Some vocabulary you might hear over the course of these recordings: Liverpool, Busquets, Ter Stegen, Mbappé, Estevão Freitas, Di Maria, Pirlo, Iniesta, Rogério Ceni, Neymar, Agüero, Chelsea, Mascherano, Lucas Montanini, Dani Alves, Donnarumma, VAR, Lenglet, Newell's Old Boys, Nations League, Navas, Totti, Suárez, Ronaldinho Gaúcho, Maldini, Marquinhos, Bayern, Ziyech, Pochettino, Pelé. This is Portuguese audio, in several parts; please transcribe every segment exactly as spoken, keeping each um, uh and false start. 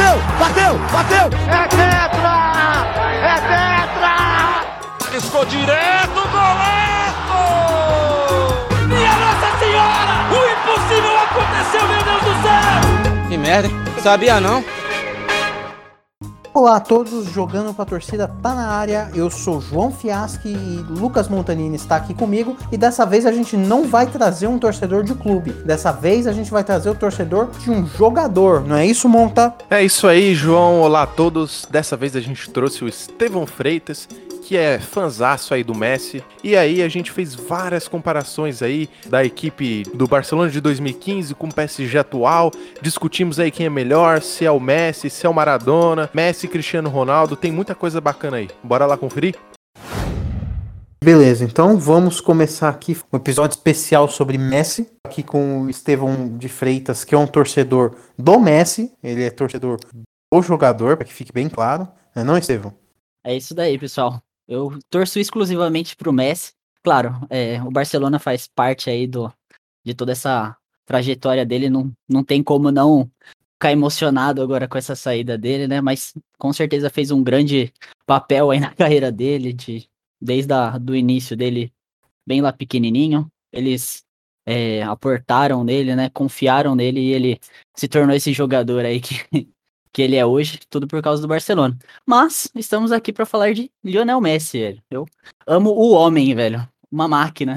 bateu, bateu, bateu! É tetra! É tetra! Piscou direto, goleiro! Minha Nossa Senhora! O impossível aconteceu, meu Deus do céu! Que merda, hein? Sabia não? Olá a todos, Jogando com a Torcida tá na área, eu sou João Fiaschi e Lucas Montanini está aqui comigo e dessa vez a gente não vai trazer um torcedor de clube, dessa vez a gente vai trazer o torcedor de um jogador, não é isso, Monta? É isso aí, João, olá a todos, dessa vez a gente trouxe o Estevão Freitas, que é fanzaço aí do Messi, e aí a gente fez várias comparações aí da equipe do Barcelona de dois mil e quinze com o P S G atual, discutimos aí quem é melhor, se é o Messi, se é o Maradona, Messi, Cristiano Ronaldo, tem muita coisa bacana aí, bora lá conferir? Beleza, então vamos começar aqui um episódio especial sobre Messi, aqui com o Estevão de Freitas, que é um torcedor do Messi, ele é torcedor do jogador, para que fique bem claro, não é não, Estevão? É isso daí, pessoal. Eu torço exclusivamente pro Messi. Claro, é, o Barcelona faz parte aí do, de toda essa trajetória dele. Não, não tem como não ficar emocionado agora com essa saída dele, né? Mas com certeza fez um grande papel aí na carreira dele, de, desde o início dele, bem lá pequenininho. Eles é, aportaram nele, né? Confiaram nele e ele se tornou esse jogador aí que... que ele é hoje, tudo por causa do Barcelona. Mas estamos aqui para falar de Lionel Messi, velho. Eu amo o homem, velho. Uma máquina.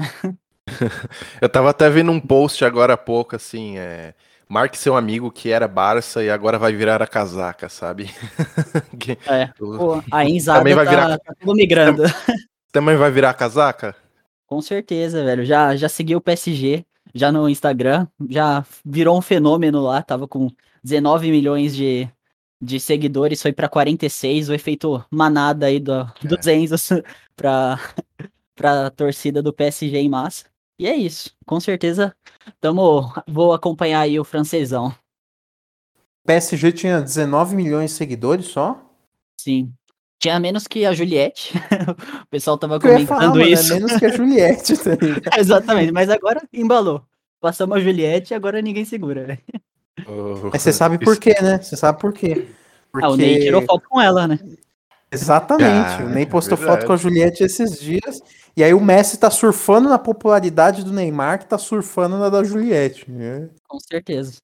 Eu tava até vendo um post agora há pouco, assim, é... marque seu amigo que era Barça e agora vai virar a casaca, sabe? É, o... a Inzada também vai virar... tá tudo migrando. Também vai virar a casaca? Com certeza, velho. Já, já segui o P S G, já no Instagram, já virou um fenômeno lá, tava com dezenove milhões de... de seguidores, foi pra quarenta e seis, o efeito manada aí do, dos Enzos pra, pra torcida do P S G em massa. E é isso, com certeza tamo, vou acompanhar aí o francesão. O P S G tinha dezenove milhões de seguidores só? Sim. Tinha menos que a Juliette, o pessoal tava comentando falar, isso. Mano, é menos que a Juliette. Tá ligado? Exatamente, mas agora embalou. Passamos a Juliette e agora ninguém segura, velho. Oh, mas você sabe por quê, né? Você sabe por quê. Porque... Ah, o Ney tirou foto com ela, né? Exatamente. Ah, o Ney postou verdade. Foto com a Juliette esses dias. E aí o Messi tá surfando na popularidade do Neymar, que tá surfando na da Juliette. Né? Com certeza.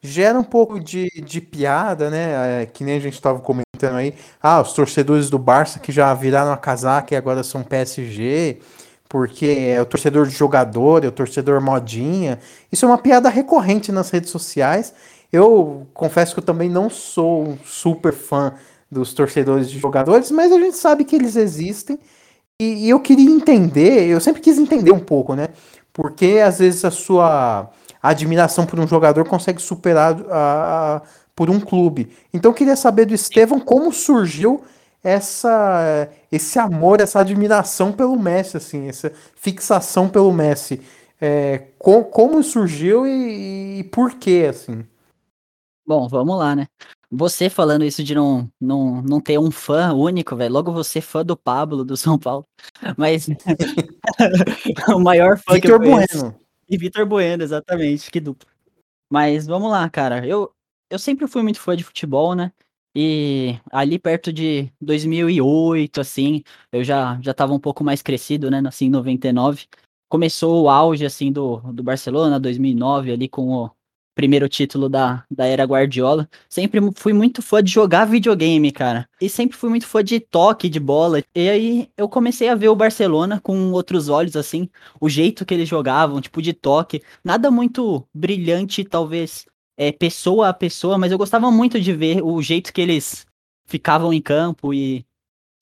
Gera um pouco de, de piada, né? É, que nem a gente tava comentando aí. Ah, os torcedores do Barça que já viraram a casaca e agora são P S G... porque é o torcedor de jogador, é o torcedor modinha. Isso é uma piada recorrente nas redes sociais. Eu confesso que eu também não sou um super fã dos torcedores de jogadores, mas a gente sabe que eles existem. E, e eu queria entender, eu sempre quis entender um pouco, né? Porque às vezes a sua admiração por um jogador consegue superar a, a, por um clube. Então eu queria saber do Estevão como surgiu... Essa, esse amor, essa admiração pelo Messi, assim, essa fixação pelo Messi, é, com, como surgiu e, e por quê, assim? Bom, vamos lá, né? Você falando isso de não, não, não ter um fã único, velho, logo você fã do Pablo, do São Paulo, mas o maior fã Victor que eu conheço. Bueno. E Vitor Bueno, exatamente, que duplo. Mas vamos lá, cara, eu, eu sempre fui muito fã de futebol, né? E ali perto de dois mil e oito, assim, eu já, já tava um pouco mais crescido, né, assim, em noventa e nove. Começou o auge, assim, do, do Barcelona, dois mil e nove, ali com o primeiro título da, da era Guardiola. Sempre fui muito fã de jogar videogame, cara. E sempre fui muito fã de toque, de bola. E aí eu comecei a ver o Barcelona com outros olhos, assim, o jeito que eles jogavam, tipo, de toque. Nada muito brilhante, talvez... É, pessoa a pessoa, mas eu gostava muito de ver o jeito que eles ficavam em campo e,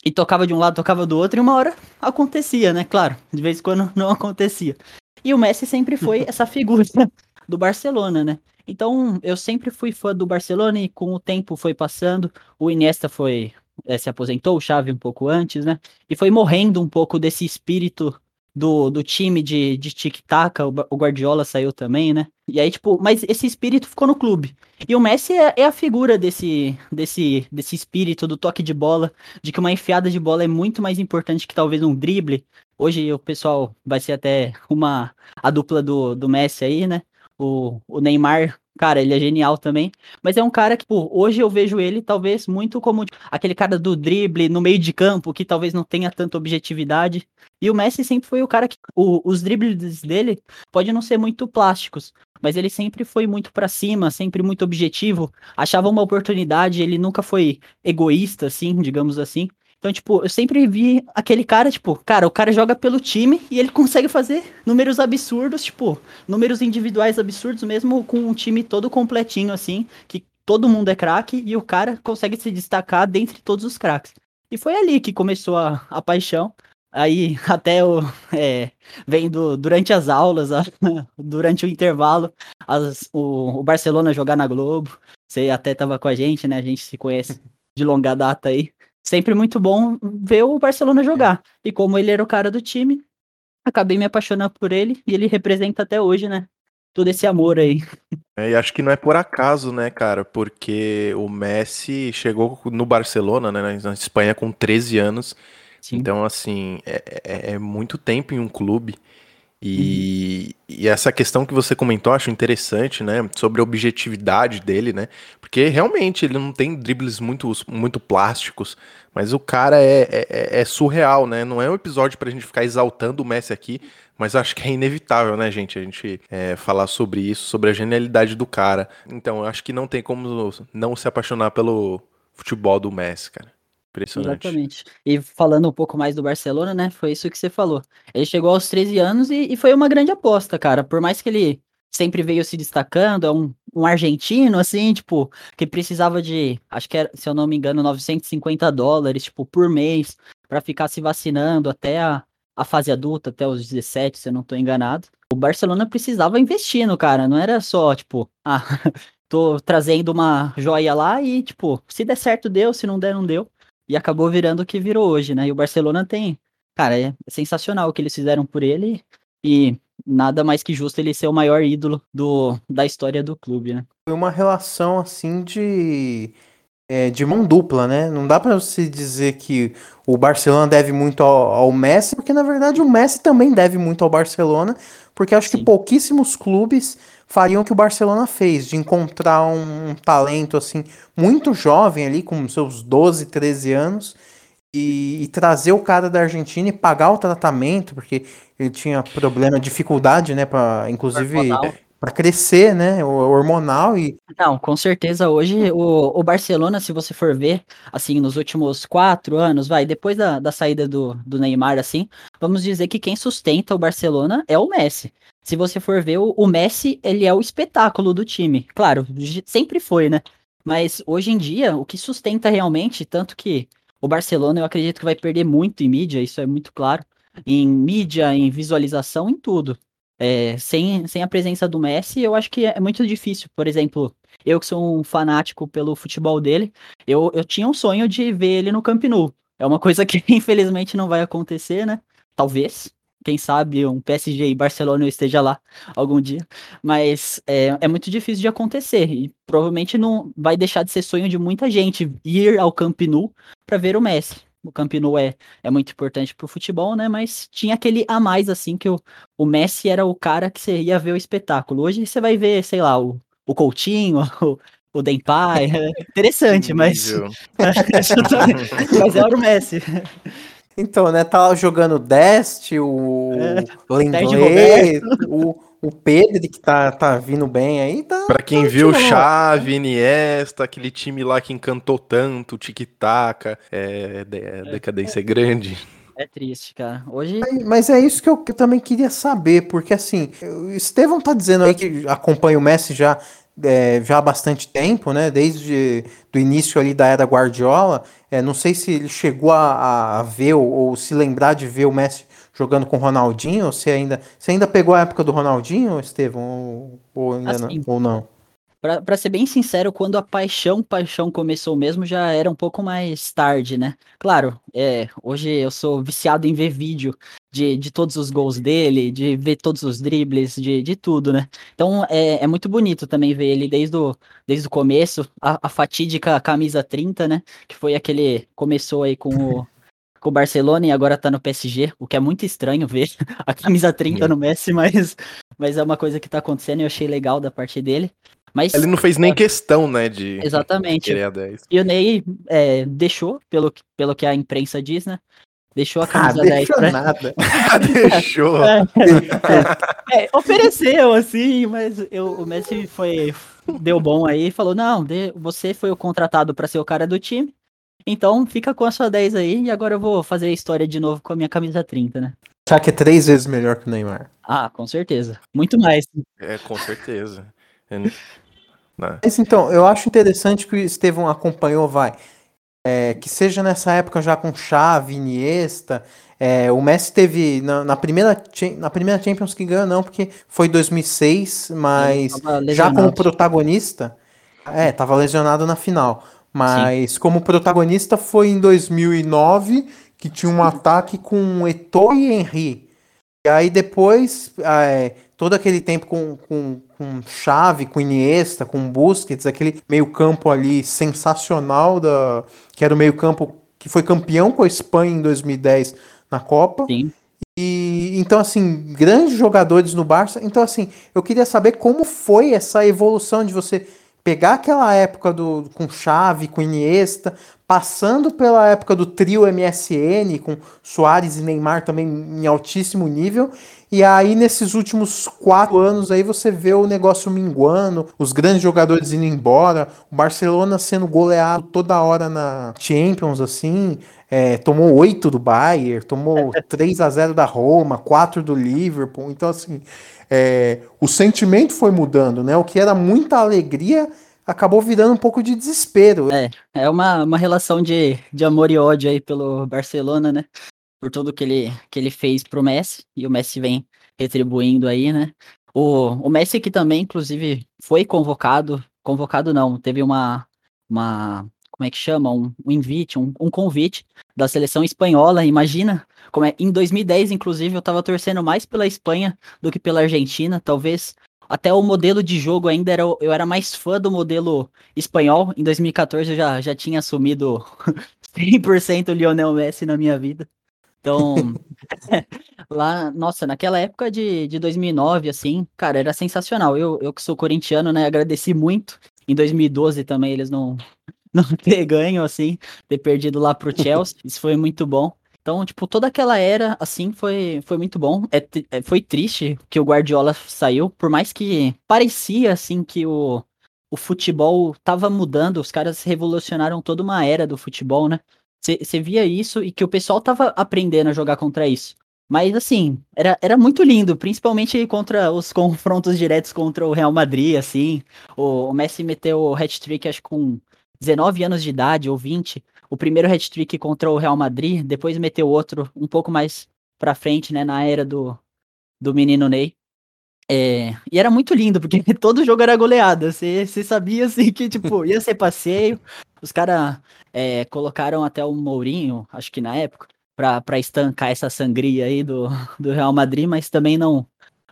e tocava de um lado, tocava do outro, e uma hora acontecia, né? Claro, de vez em quando não acontecia. E o Messi sempre foi essa figura do Barcelona, né? Então, eu sempre fui fã do Barcelona e com o tempo foi passando, o Iniesta foi, é, se aposentou, o Xavi um pouco antes, né? E foi morrendo um pouco desse espírito do, do time de, de tic-tac, o, o Guardiola saiu também, né? E aí, tipo, mas esse espírito ficou no clube. E o Messi é, é a figura desse, desse, desse espírito do toque de bola, de que uma enfiada de bola é muito mais importante que talvez um drible. Hoje o pessoal vai ser até uma, a dupla do, do Messi aí, né? O, o Neymar Cara, ele é genial também, mas é um cara que, pô, hoje eu vejo ele talvez muito como aquele cara do drible no meio de campo, que talvez não tenha tanta objetividade, e o Messi sempre foi o cara que, o, os dribles dele podem não ser muito plásticos, mas ele sempre foi muito pra cima, sempre muito objetivo, achava uma oportunidade, ele nunca foi egoísta, assim, digamos assim. Então, tipo, eu sempre vi aquele cara, tipo, cara, o cara joga pelo time e ele consegue fazer números absurdos, tipo, números individuais absurdos, mesmo com um time todo completinho, assim, que todo mundo é craque e o cara consegue se destacar dentre todos os craques. E foi ali que começou a, a paixão. Aí, até eu, é, vendo durante as aulas, a, durante o intervalo, as, o, o Barcelona jogar na Globo. Você até tava com a gente, né? A gente se conhece de longa data aí. Sempre muito bom ver o Barcelona jogar. E como ele era o cara do time, acabei me apaixonando por ele. E ele representa até hoje, né? Todo esse amor aí. É, e acho que não é por acaso, né, cara? Porque o Messi chegou no Barcelona, né? Na Espanha, com treze anos. Sim. Então, assim, é, é muito tempo em um clube. E, uhum. e essa questão que você comentou, acho interessante, né, sobre a objetividade dele, né, porque realmente ele não tem dribles muito, muito plásticos, mas o cara é, é, é surreal, né, não é um episódio pra gente ficar exaltando o Messi aqui, mas acho que é inevitável, né, gente, a gente é, falar sobre isso, sobre a genialidade do cara. Então, acho que não tem como não se apaixonar pelo futebol do Messi, cara. Impressionante. Exatamente. E falando um pouco mais do Barcelona, né, foi isso que você falou. Ele chegou aos treze anos e, e foi uma grande aposta, cara, por mais que ele sempre veio se destacando, é um, um argentino, assim, tipo, que precisava de, acho que era, se eu não me engano, novecentos e cinquenta dólares, tipo, por mês, pra ficar se vacinando até a, a fase adulta, até os dezessete, se eu não tô enganado. O Barcelona precisava investir no cara, não era só, tipo, ah, tô trazendo uma joia lá e, tipo, se der certo, deu, se não der, não deu. E acabou virando o que virou hoje, né? E o Barcelona tem... Cara, é sensacional o que eles fizeram por ele. E nada mais que justo ele ser o maior ídolo do, da história do clube, né? Foi uma relação, assim, de... É, de mão dupla, né? Não dá pra se dizer que o Barcelona deve muito ao, ao Messi, porque, na verdade, o Messi também deve muito ao Barcelona, porque acho Sim. que pouquíssimos clubes fariam o que o Barcelona fez, de encontrar um talento, assim, muito jovem ali, com seus doze, treze anos, e, e trazer o cara da Argentina e pagar o tratamento, porque ele tinha problema, dificuldade, né, pra, inclusive... Hormonal. Para crescer, né, o hormonal e... Não, com certeza hoje o, o Barcelona, se você for ver, assim, nos últimos quatro anos, vai, depois da, da saída do, do Neymar, assim, vamos dizer que quem sustenta o Barcelona é o Messi. Se você for ver, o, o Messi, ele é o espetáculo do time, claro, sempre foi, né, mas hoje em dia, o que sustenta realmente, tanto que o Barcelona, eu acredito que vai perder muito em mídia, isso é muito claro, em mídia, em visualização, em tudo. É, sem, sem a presença do Messi, eu acho que é muito difícil. Por exemplo, eu que sou um fanático pelo futebol dele, eu, eu tinha um sonho de ver ele no Camp Nou. É uma coisa que infelizmente não vai acontecer, né? Talvez, quem sabe um P S G e Barcelona eu esteja lá algum dia. Mas é, é muito difícil de acontecer e provavelmente não vai deixar de ser sonho de muita gente ir ao Camp Nou para ver o Messi. O Camp Nou é, é muito importante pro futebol, né? Mas tinha aquele a mais, assim, que o, o Messi era o cara que você ia ver o espetáculo. Hoje você vai ver, sei lá, o, o Coutinho, o, o Depay. É interessante, mas... mas era o Messi. Então, né? Tava jogando o Dest, o é, Lenglet, o, o Pedro, que tá, tá vindo bem aí. Tá, pra quem tá viu, Xavi, Iniesta, aquele time lá que encantou tanto, o tic-tac, é, é, a decadência é, é grande. É triste, cara. Hoje... Mas, mas é isso que eu, que eu também queria saber, porque assim, o Estevão tá dizendo aí que acompanha o Messi já... É, já há bastante tempo, né? Desde o início ali da era Guardiola, é, não sei se ele chegou a, a ver ou, ou se lembrar de ver o Messi jogando com o Ronaldinho, ou se ainda, se ainda pegou a época do Ronaldinho, Estevão, ou, ou ainda assim, não, ou não. Pra, pra ser bem sincero, quando a paixão, paixão começou mesmo, já era um pouco mais tarde, né? Claro, é, hoje eu sou viciado em ver vídeo de, de todos os gols dele, de ver todos os dribles, de, de tudo, né? Então é, é muito bonito também ver ele desde o, desde o começo, a, a fatídica camisa trinta, né? Que foi aquele, começou aí com o... com o Barcelona e agora tá no P S G, o que é muito estranho ver a camisa trinta no Messi, mas, mas é uma coisa que tá acontecendo e eu achei legal da parte dele. Mas, ele não fez nem é, questão, né, de exatamente. Querer a dez. E o Ney é, deixou, pelo, pelo que a imprensa diz, né? Deixou a camisa ah, dez. Deixou pra... nada. deixou. É, é, é, ofereceu, assim, mas eu, o Messi foi, deu bom aí e falou, não, de, você foi o contratado para ser o cara do time, então fica com a sua dez aí e agora eu vou fazer a história de novo com a minha camisa trinta, né? Será que é três vezes melhor que o Neymar? Ah, com certeza. Muito mais. É, com certeza. É... Mas então, eu acho interessante que o Estevão acompanhou, vai... É, que seja nessa época já com Xavi, Iniesta, é, o Messi teve na, na, primeira, na primeira Champions que ganhou, não, porque foi em dois mil e seis, mas já como protagonista, é, tava lesionado na final, mas sim, como protagonista foi em dois mil e nove, que tinha um ataque com Eto'o e Henry, e aí depois, é, todo aquele tempo com, com, com Xavi, com Iniesta, com Busquets, aquele meio campo ali sensacional, da, que era o meio campo que foi campeão com a Espanha em dois mil e dez na Copa. Sim. E então, assim, grandes jogadores no Barça. Então, assim, eu queria saber como foi essa evolução de você pegar aquela época do, com Xavi, com Iniesta, passando pela época do trio M S N, com Suárez e Neymar também em altíssimo nível. E aí, nesses últimos quatro anos, aí você vê o negócio minguando, os grandes jogadores indo embora, o Barcelona sendo goleado toda hora na Champions, assim, é, tomou oito do Bayern, tomou três a zero da Roma, quatro do Liverpool. Então, assim, é, o sentimento foi mudando, né? O que era muita alegria acabou virando um pouco de desespero. É, é uma, uma relação de, de amor e ódio aí pelo Barcelona, né? Por tudo que ele, que ele fez pro Messi, e o Messi vem retribuindo aí, né? O, o Messi que também, inclusive, foi convocado, convocado não, teve uma, uma como é que chama? Um, um invite, um, um convite da seleção espanhola, imagina, como é, em dois mil e dez, inclusive, eu tava torcendo mais pela Espanha do que pela Argentina, talvez até o modelo de jogo ainda, era, eu era mais fã do modelo espanhol, em dois mil e quatorze eu já, já tinha assumido cem por cento o Lionel Messi na minha vida. Então, lá, nossa, naquela época de, de dois mil e nove, assim, cara, era sensacional. Eu, eu que sou corintiano, né, agradeci muito. Em dois mil e doze também eles não, não ter ganho, assim, ter perdido lá pro Chelsea. Isso foi muito bom. Então, tipo, toda aquela era, assim, foi, foi muito bom. É, foi triste que o Guardiola saiu, por mais que parecia, assim, que o, o futebol tava mudando. Os caras revolucionaram toda uma era do futebol, né? Você via isso e que o pessoal tava aprendendo a jogar contra isso. Mas, assim, era, era muito lindo, principalmente contra os confrontos diretos contra o Real Madrid, assim. O, o Messi meteu o hat-trick, acho que com dezenove anos de idade, ou vinte. O primeiro hat-trick contra o Real Madrid, depois meteu outro um pouco mais pra frente, né, na era do, do menino Ney. É, e era muito lindo, porque todo jogo era goleada. Você sabia, assim, que, tipo, ia ser passeio. Os caras é, colocaram até o Mourinho, acho que na época, pra, pra estancar essa sangria aí do, do Real Madrid, mas também não,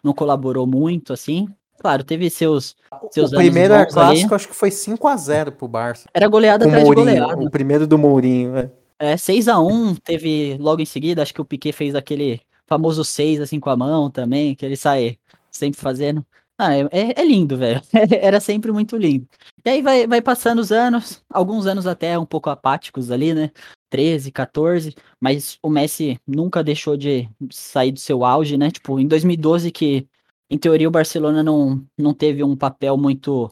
não colaborou muito, assim. Claro, teve seus, seus o anos primeiro bons clássico, ali. Acho que foi cinco a zero pro Barça. Era goleada atrás Mourinho, de goleada. O primeiro do Mourinho, é. É, seis a um teve logo em seguida, acho que o Piquet fez aquele famoso seis, assim, com a mão também, que ele sai... sempre fazendo, ah, é, é lindo, velho, era sempre muito lindo. E aí vai, vai passando os anos, alguns anos até um pouco apáticos ali, né, treze, quatorze, mas o Messi nunca deixou de sair do seu auge, né, tipo, em dois mil e doze que, em teoria, o Barcelona não, não teve um papel muito,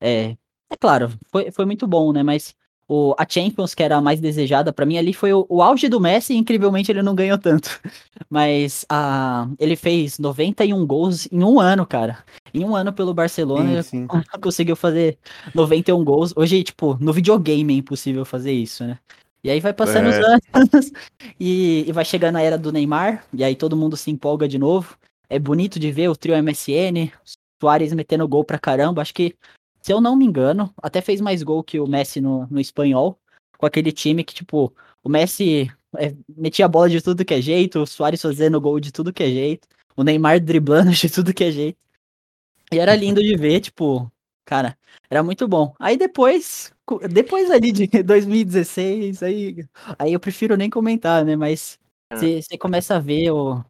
é, é claro, foi, foi muito bom, né, mas o, a Champions, que era a mais desejada, pra mim ali foi o, o auge do Messi, e incrivelmente ele não ganhou tanto, mas a, ele fez noventa e um gols em um ano, cara, em um ano pelo Barcelona, sim, sim. Ele conseguiu fazer noventa e um gols, hoje, tipo, no videogame é impossível fazer isso, né, e aí vai passando é. os anos, e, e vai chegando a era do Neymar, e aí todo mundo se empolga de novo, é bonito de ver o trio M S N, Suárez metendo gol pra caramba, acho que se eu não me engano, até fez mais gol que o Messi no, no espanhol, com aquele time que, tipo, o Messi é, metia a bola de tudo que é jeito, o Suárez fazendo gol de tudo que é jeito, o Neymar driblando de tudo que é jeito. E era lindo de ver, tipo, cara, era muito bom. Aí depois, depois ali de dois mil e dezesseis, aí, aí eu prefiro nem comentar, né, mas você começa a ver o...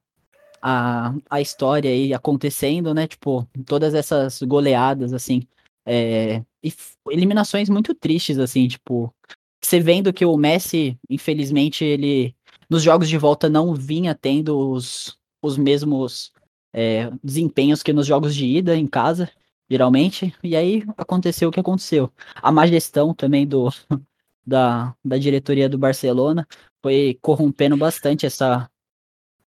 A, a história aí acontecendo, né, tipo, todas essas goleadas, assim, É, e eliminações muito tristes, assim, tipo... Você vendo que o Messi, infelizmente, ele... Nos jogos de volta não vinha tendo os, os mesmos é, desempenhos que nos jogos de ida em casa, geralmente. E aí aconteceu o que aconteceu. A má gestão também do, da, da diretoria do Barcelona foi corrompendo bastante essa,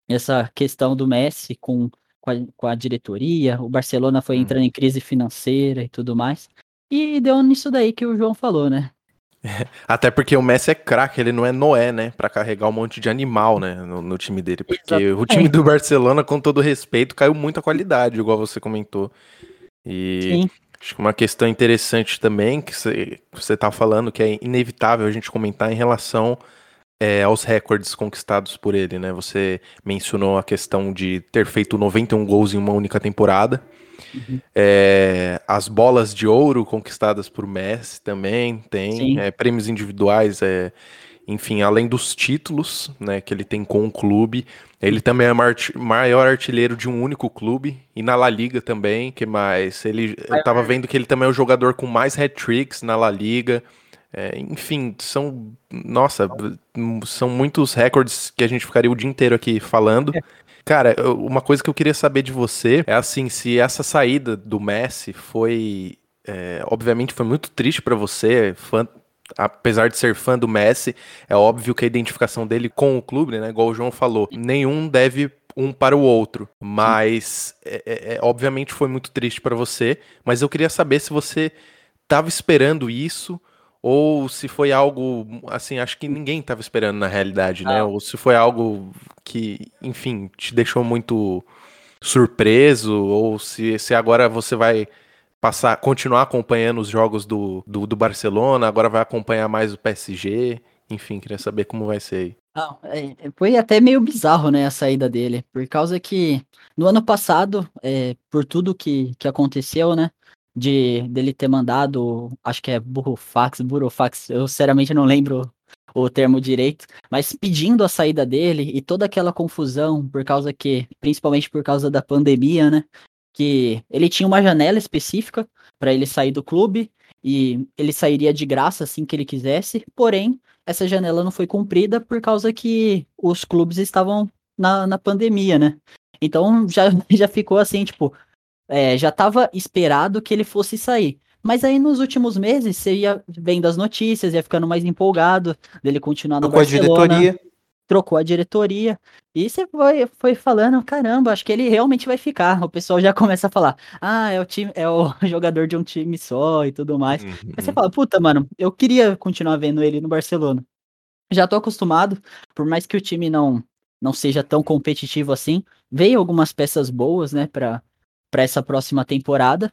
essa questão do Messi com, com, a, com a diretoria. O Barcelona foi entrando em crise financeira e tudo mais. E deu nisso daí que o João falou, né? Até porque o Messi é craque, ele não é Noé, né? Pra carregar um monte de animal, né? No, no time dele. Porque exatamente. O time do Barcelona, com todo respeito, caiu muito a qualidade, igual você comentou. E sim. Acho que uma questão interessante também, que você, você tá falando, que é inevitável a gente comentar em relação é, aos recordes conquistados por ele, né? Você mencionou a questão de ter feito noventa e um gols em uma única temporada. Uhum. É, as bolas de ouro conquistadas por Messi também tem, é, prêmios individuais, é, enfim, além dos títulos, né, que ele tem com o clube. Ele também é maior artilheiro de um único clube, e na La Liga também, que mais? Ele, eu tava vendo que ele também é o jogador com mais hat-tricks na La Liga. É, enfim, são, nossa, são muitos recordes que a gente ficaria o dia inteiro aqui falando. É. Cara, uma coisa que eu queria saber de você é assim, se essa saída do Messi foi, é, obviamente foi muito triste pra você, fã, apesar de ser fã do Messi, é óbvio que a identificação dele com o clube, né, igual o João falou, nenhum deve um para o outro, mas é, é, obviamente foi muito triste pra você, mas eu queria saber se você tava esperando isso, ou se foi algo, assim, acho que ninguém estava esperando na realidade, né? Ah. Ou se foi algo que, enfim, te deixou muito surpreso, ou se, se agora você vai passar, continuar acompanhando os jogos do, do, do Barcelona, agora vai acompanhar mais o P S G, enfim, queria saber como vai ser aí. Não, foi até meio bizarro, né, a saída dele, por causa que no ano passado, é, por tudo que, que aconteceu, né, De, dele ter mandado, acho que é burrofax, burofax, eu sinceramente não lembro o termo direito, mas pedindo a saída dele e toda aquela confusão por causa que, principalmente por causa da pandemia, né, que ele tinha uma janela específica para ele sair do clube e ele sairia de graça assim que ele quisesse, porém, essa janela não foi cumprida por causa que os clubes estavam na, na pandemia, né, então já, já ficou assim, tipo... É, já estava esperado que ele fosse sair, mas aí nos últimos meses você ia vendo as notícias, ia ficando mais empolgado dele continuar no Barcelona, trocou a diretoria, trocou a diretoria e você foi, foi falando, caramba, acho que ele realmente vai ficar, o pessoal já começa a falar, ah, é o, time, é o jogador de um time só e tudo mais, uhum. Aí você fala, puta mano, eu queria continuar vendo ele no Barcelona, já tô acostumado, por mais que o time não, não seja tão competitivo assim, veio algumas peças boas, né, pra para essa próxima temporada,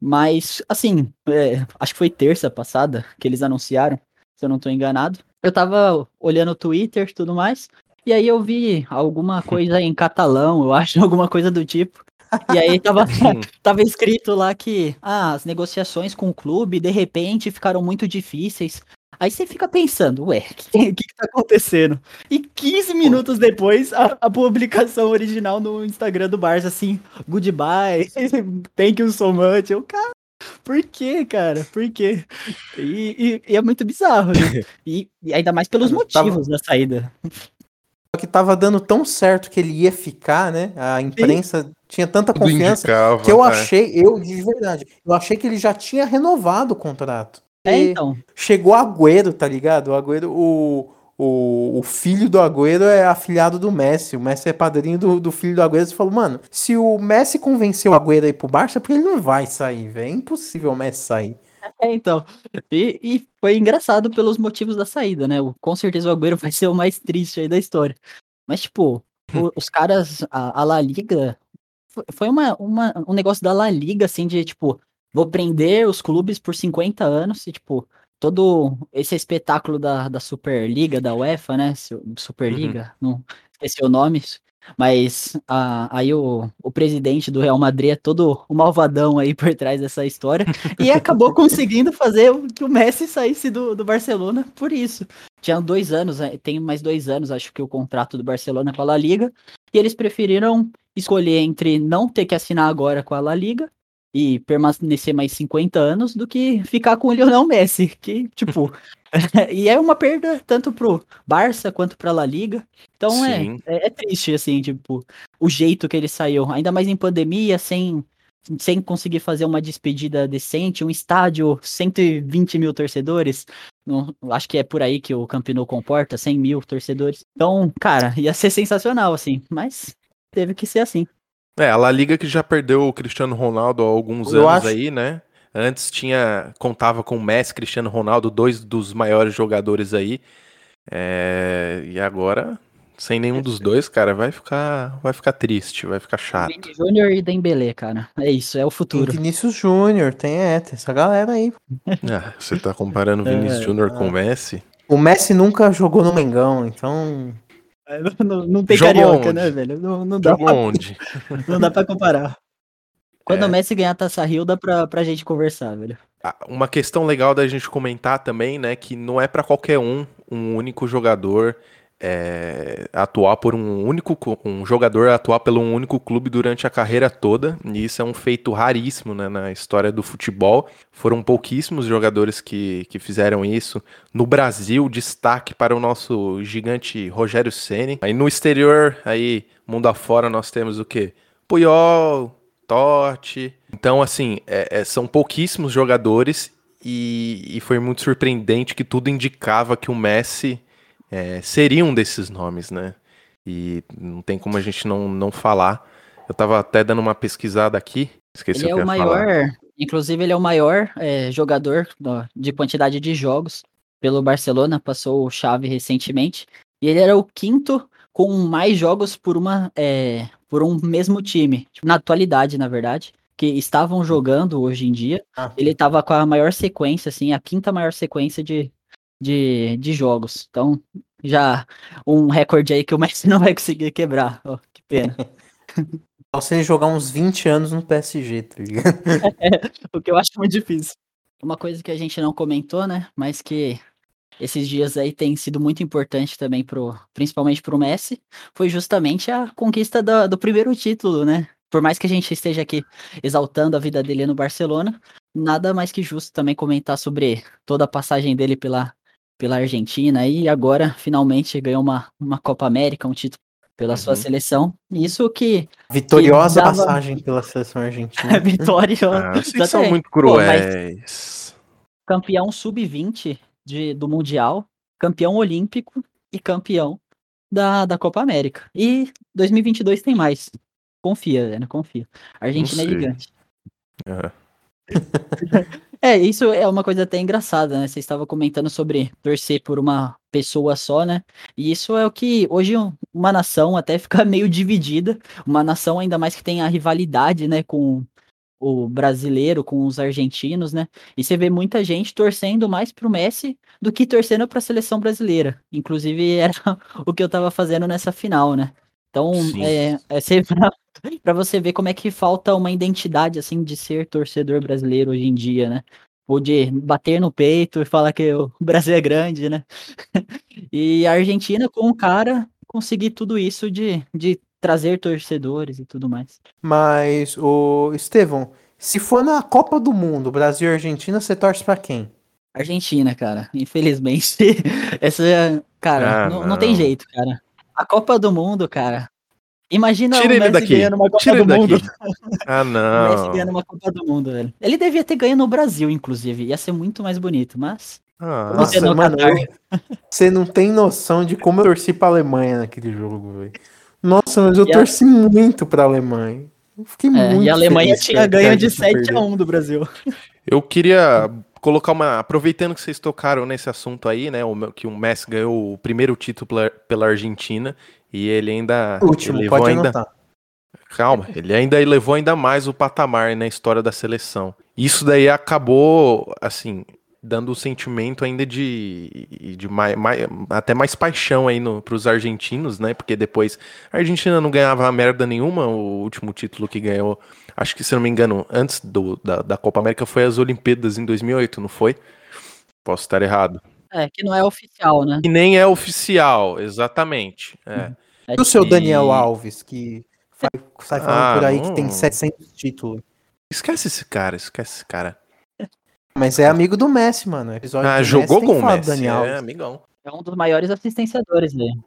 mas, assim, é, acho que foi terça passada que eles anunciaram, se eu não tô enganado, eu tava olhando o Twitter e tudo mais, e aí eu vi alguma coisa em catalão, eu acho, alguma coisa do tipo, e aí tava, tava escrito lá que, ah, as negociações com o clube, de repente, ficaram muito difíceis, aí você fica pensando, ué, o que, que que tá acontecendo? E quinze minutos depois, a, a publicação original no Instagram do Barça, assim, goodbye, thank you so much. Eu, cara, por quê, cara? Por quê? E, e, e é muito bizarro, né? E, e ainda mais pelos motivos tava... da saída. Só que tava dando tão certo que ele ia ficar, né? A imprensa... Sim. Tinha tanta confiança indicava, que eu né? achei, eu de verdade, eu achei que ele já tinha renovado o contrato. É, então. Chegou Agüero, tá ligado? O Agüero, o, o, o filho do Agüero é afilhado do Messi. O Messi é padrinho do, do filho do Agüero. Você falou, mano, se o Messi convenceu o Agüero a ir pro Barça, porque ele não vai sair, velho. É impossível o Messi sair. É, então. E, e foi engraçado pelos motivos da saída, né? Com certeza o Agüero vai ser o mais triste aí da história. Mas, tipo, o, os caras, a, a La Liga, foi uma, uma, um negócio da La Liga, assim, de, tipo... Vou prender os clubes por cinquenta anos e, tipo, todo esse espetáculo da, da Superliga, da UEFA, né? Superliga, uhum. Não esqueci o nome. Mas a, aí o, o presidente do Real Madrid é todo o malvadão aí por trás dessa história. E acabou conseguindo fazer que o Messi saísse do, do Barcelona por isso. Tinha dois anos, tem mais dois anos, acho que o contrato do Barcelona com a La Liga. E eles preferiram escolher entre não ter que assinar agora com a La Liga e permanecer mais cinquenta anos do que ficar com o Lionel Messi, que, tipo... e é uma perda tanto pro Barça quanto pra La Liga. Então é, é, é triste, assim, tipo, o jeito que ele saiu. Ainda mais em pandemia, sem, sem conseguir fazer uma despedida decente, um estádio, cento e vinte mil torcedores. Não, acho que é por aí que o Camp Nou comporta, cem mil torcedores. Então, cara, ia ser sensacional, assim. Mas teve que ser assim. É, a La Liga que já perdeu o Cristiano Ronaldo há alguns Eu anos acho... aí, né? Antes tinha, contava com o Messi, Cristiano Ronaldo, dois dos maiores jogadores aí. É, e agora, sem nenhum dos dois, cara, vai ficar, vai ficar triste, vai ficar chato. Vini Júnior e Dembélé, cara. É isso, é o futuro. Tem Vinícius Júnior, tem é, tem essa galera aí. Ah, você tá comparando o Vinícius é, Júnior é. com o Messi? O Messi nunca jogou no Mengão, então... Não, não tem Joga carioca, onde? né, velho? Não, não dá pra... onde? Não dá pra comparar. Quando é. o Messi ganhar a Taça Rio, dá pra, pra gente conversar, velho. Uma questão legal da gente comentar também, né, que não é pra qualquer um, um único jogador é, atuar por um único, um jogador atuar pelo um único clube durante a carreira toda, e isso é um feito raríssimo, né, na história do futebol. Foram pouquíssimos jogadores que, que fizeram isso. No Brasil, destaque para o nosso gigante Rogério Ceni. Aí no exterior, aí, mundo afora, nós temos o quê? Puyol... Totti. Então, assim, é, é, são pouquíssimos jogadores e, e foi muito surpreendente que tudo indicava que o Messi é, seria um desses nomes, né? E não tem como a gente não, não falar. Eu tava até dando uma pesquisada aqui, esqueci ele o que é o maior, falar. Inclusive, ele é o maior é, jogador de quantidade de jogos pelo Barcelona, passou o Xavi recentemente, e ele era o quinto com mais jogos por uma... É, por um mesmo time, na atualidade, na verdade, que estavam jogando hoje em dia, ah. ele tava com a maior sequência, assim, a quinta maior sequência de, de, de jogos. Então, já um recorde aí que o Messi não vai conseguir quebrar. Oh, que pena. Só se ele jogar uns vinte anos no P S G, tá ligado? É, o que eu acho muito difícil. Uma coisa que a gente não comentou, né, mas que... esses dias aí tem sido muito importante também, pro, principalmente para o Messi, foi justamente a conquista do, do primeiro título, né? Por mais que a gente esteja aqui exaltando a vida dele no Barcelona, nada mais que justo também comentar sobre toda a passagem dele pela, pela Argentina e agora finalmente ganhou uma, uma Copa América, um título pela uhum. sua seleção. Isso que... Vitoriosa que dava... passagem pela seleção argentina. Vitoriosa. Ah, vocês são muito cruéis. Pô, campeão sub vinte... De, do Mundial, campeão olímpico e campeão da, da Copa América. E dois mil e vinte e dois tem mais. Confia, velho, confia. A Argentina é gigante. Uhum. É, isso é uma coisa até engraçada, né? Você estava comentando sobre torcer por uma pessoa só, né? E isso é o que hoje uma nação até fica meio dividida. Uma nação ainda mais que tem a rivalidade, né, com... o brasileiro com os argentinos, né? E você vê muita gente torcendo mais pro Messi do que torcendo pra seleção brasileira. Inclusive, era o que eu tava fazendo nessa final, né? Então, é, é sempre pra, pra você ver como é que falta uma identidade, assim, de ser torcedor brasileiro hoje em dia, né? Ou de bater no peito e falar que o Brasil é grande, né? E a Argentina, com o cara, conseguir tudo isso de... de trazer torcedores e tudo mais. Mas, o Estevão, se for na Copa do Mundo, Brasil e Argentina, você torce pra quem? Argentina, cara. Infelizmente. Essa, cara, ah, não, não. não tem jeito, cara. A Copa do Mundo, cara. Imagina Tira o Messi daqui. ganhando uma Copa Tira do Mundo. Ah, não. O Messi ganhando uma Copa do Mundo, velho. Ele devia ter ganho no Brasil, inclusive. Ia ser muito mais bonito, mas... Ah, nossa, não mano, eu... você não tem noção de como eu torci pra Alemanha naquele jogo, velho. Nossa, mas eu e torci a... muito pra Alemanha. Eu fiquei é, muito E a Alemanha feliz, tinha ganho de sete a um do Brasil. Eu queria colocar uma... Aproveitando que vocês tocaram nesse assunto aí, né? Que o Messi ganhou o primeiro título pela Argentina. E ele ainda... O último, elevou pode ainda... anotar. Calma, ele ainda elevou ainda mais o patamar na história da seleção. Isso daí acabou, assim... dando o sentimento ainda de, de mai, mai, até mais paixão aí para os argentinos, né? Porque depois a Argentina não ganhava merda nenhuma. O último título que ganhou, acho que se não me engano, antes do, da, da Copa América foi as Olimpíadas em dois mil e oito, não foi? Posso estar errado. É, que não é oficial, né? Que nem é oficial, exatamente. É. É. E o seu Daniel Alves, que sai falando ah, por aí não... que tem setecentos títulos. Esquece esse cara, esquece esse cara. Mas é amigo do Messi, mano. O episódio ah, jogou Messi, com o Messi, Dani Alves. É amigão. É um dos maiores assistenciadores dele.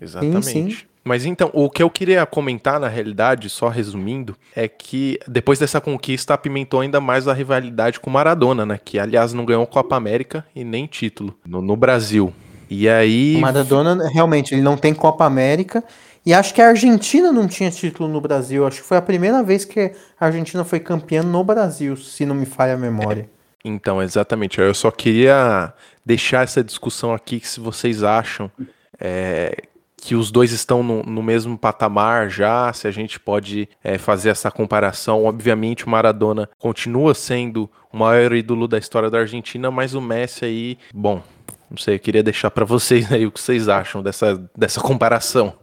Exatamente. Sim, sim. Mas então, o que eu queria comentar, na realidade, só resumindo, é que depois dessa conquista apimentou ainda mais a rivalidade com o Maradona, né? Que, aliás, não ganhou Copa América e nem título no, no Brasil. E aí... O Maradona, realmente, ele não tem Copa América. E acho que a Argentina não tinha título no Brasil. Acho que foi a primeira vez que a Argentina foi campeã no Brasil, se não me falha a memória. É. Então, exatamente. Eu só queria deixar essa discussão aqui, que se vocês acham... É... que os dois estão no, no mesmo patamar já, se a gente pode é, fazer essa comparação. Obviamente o Maradona continua sendo o maior ídolo da história da Argentina, mas o Messi aí, bom, não sei, eu queria deixar para vocês aí o que vocês acham dessa, dessa comparação.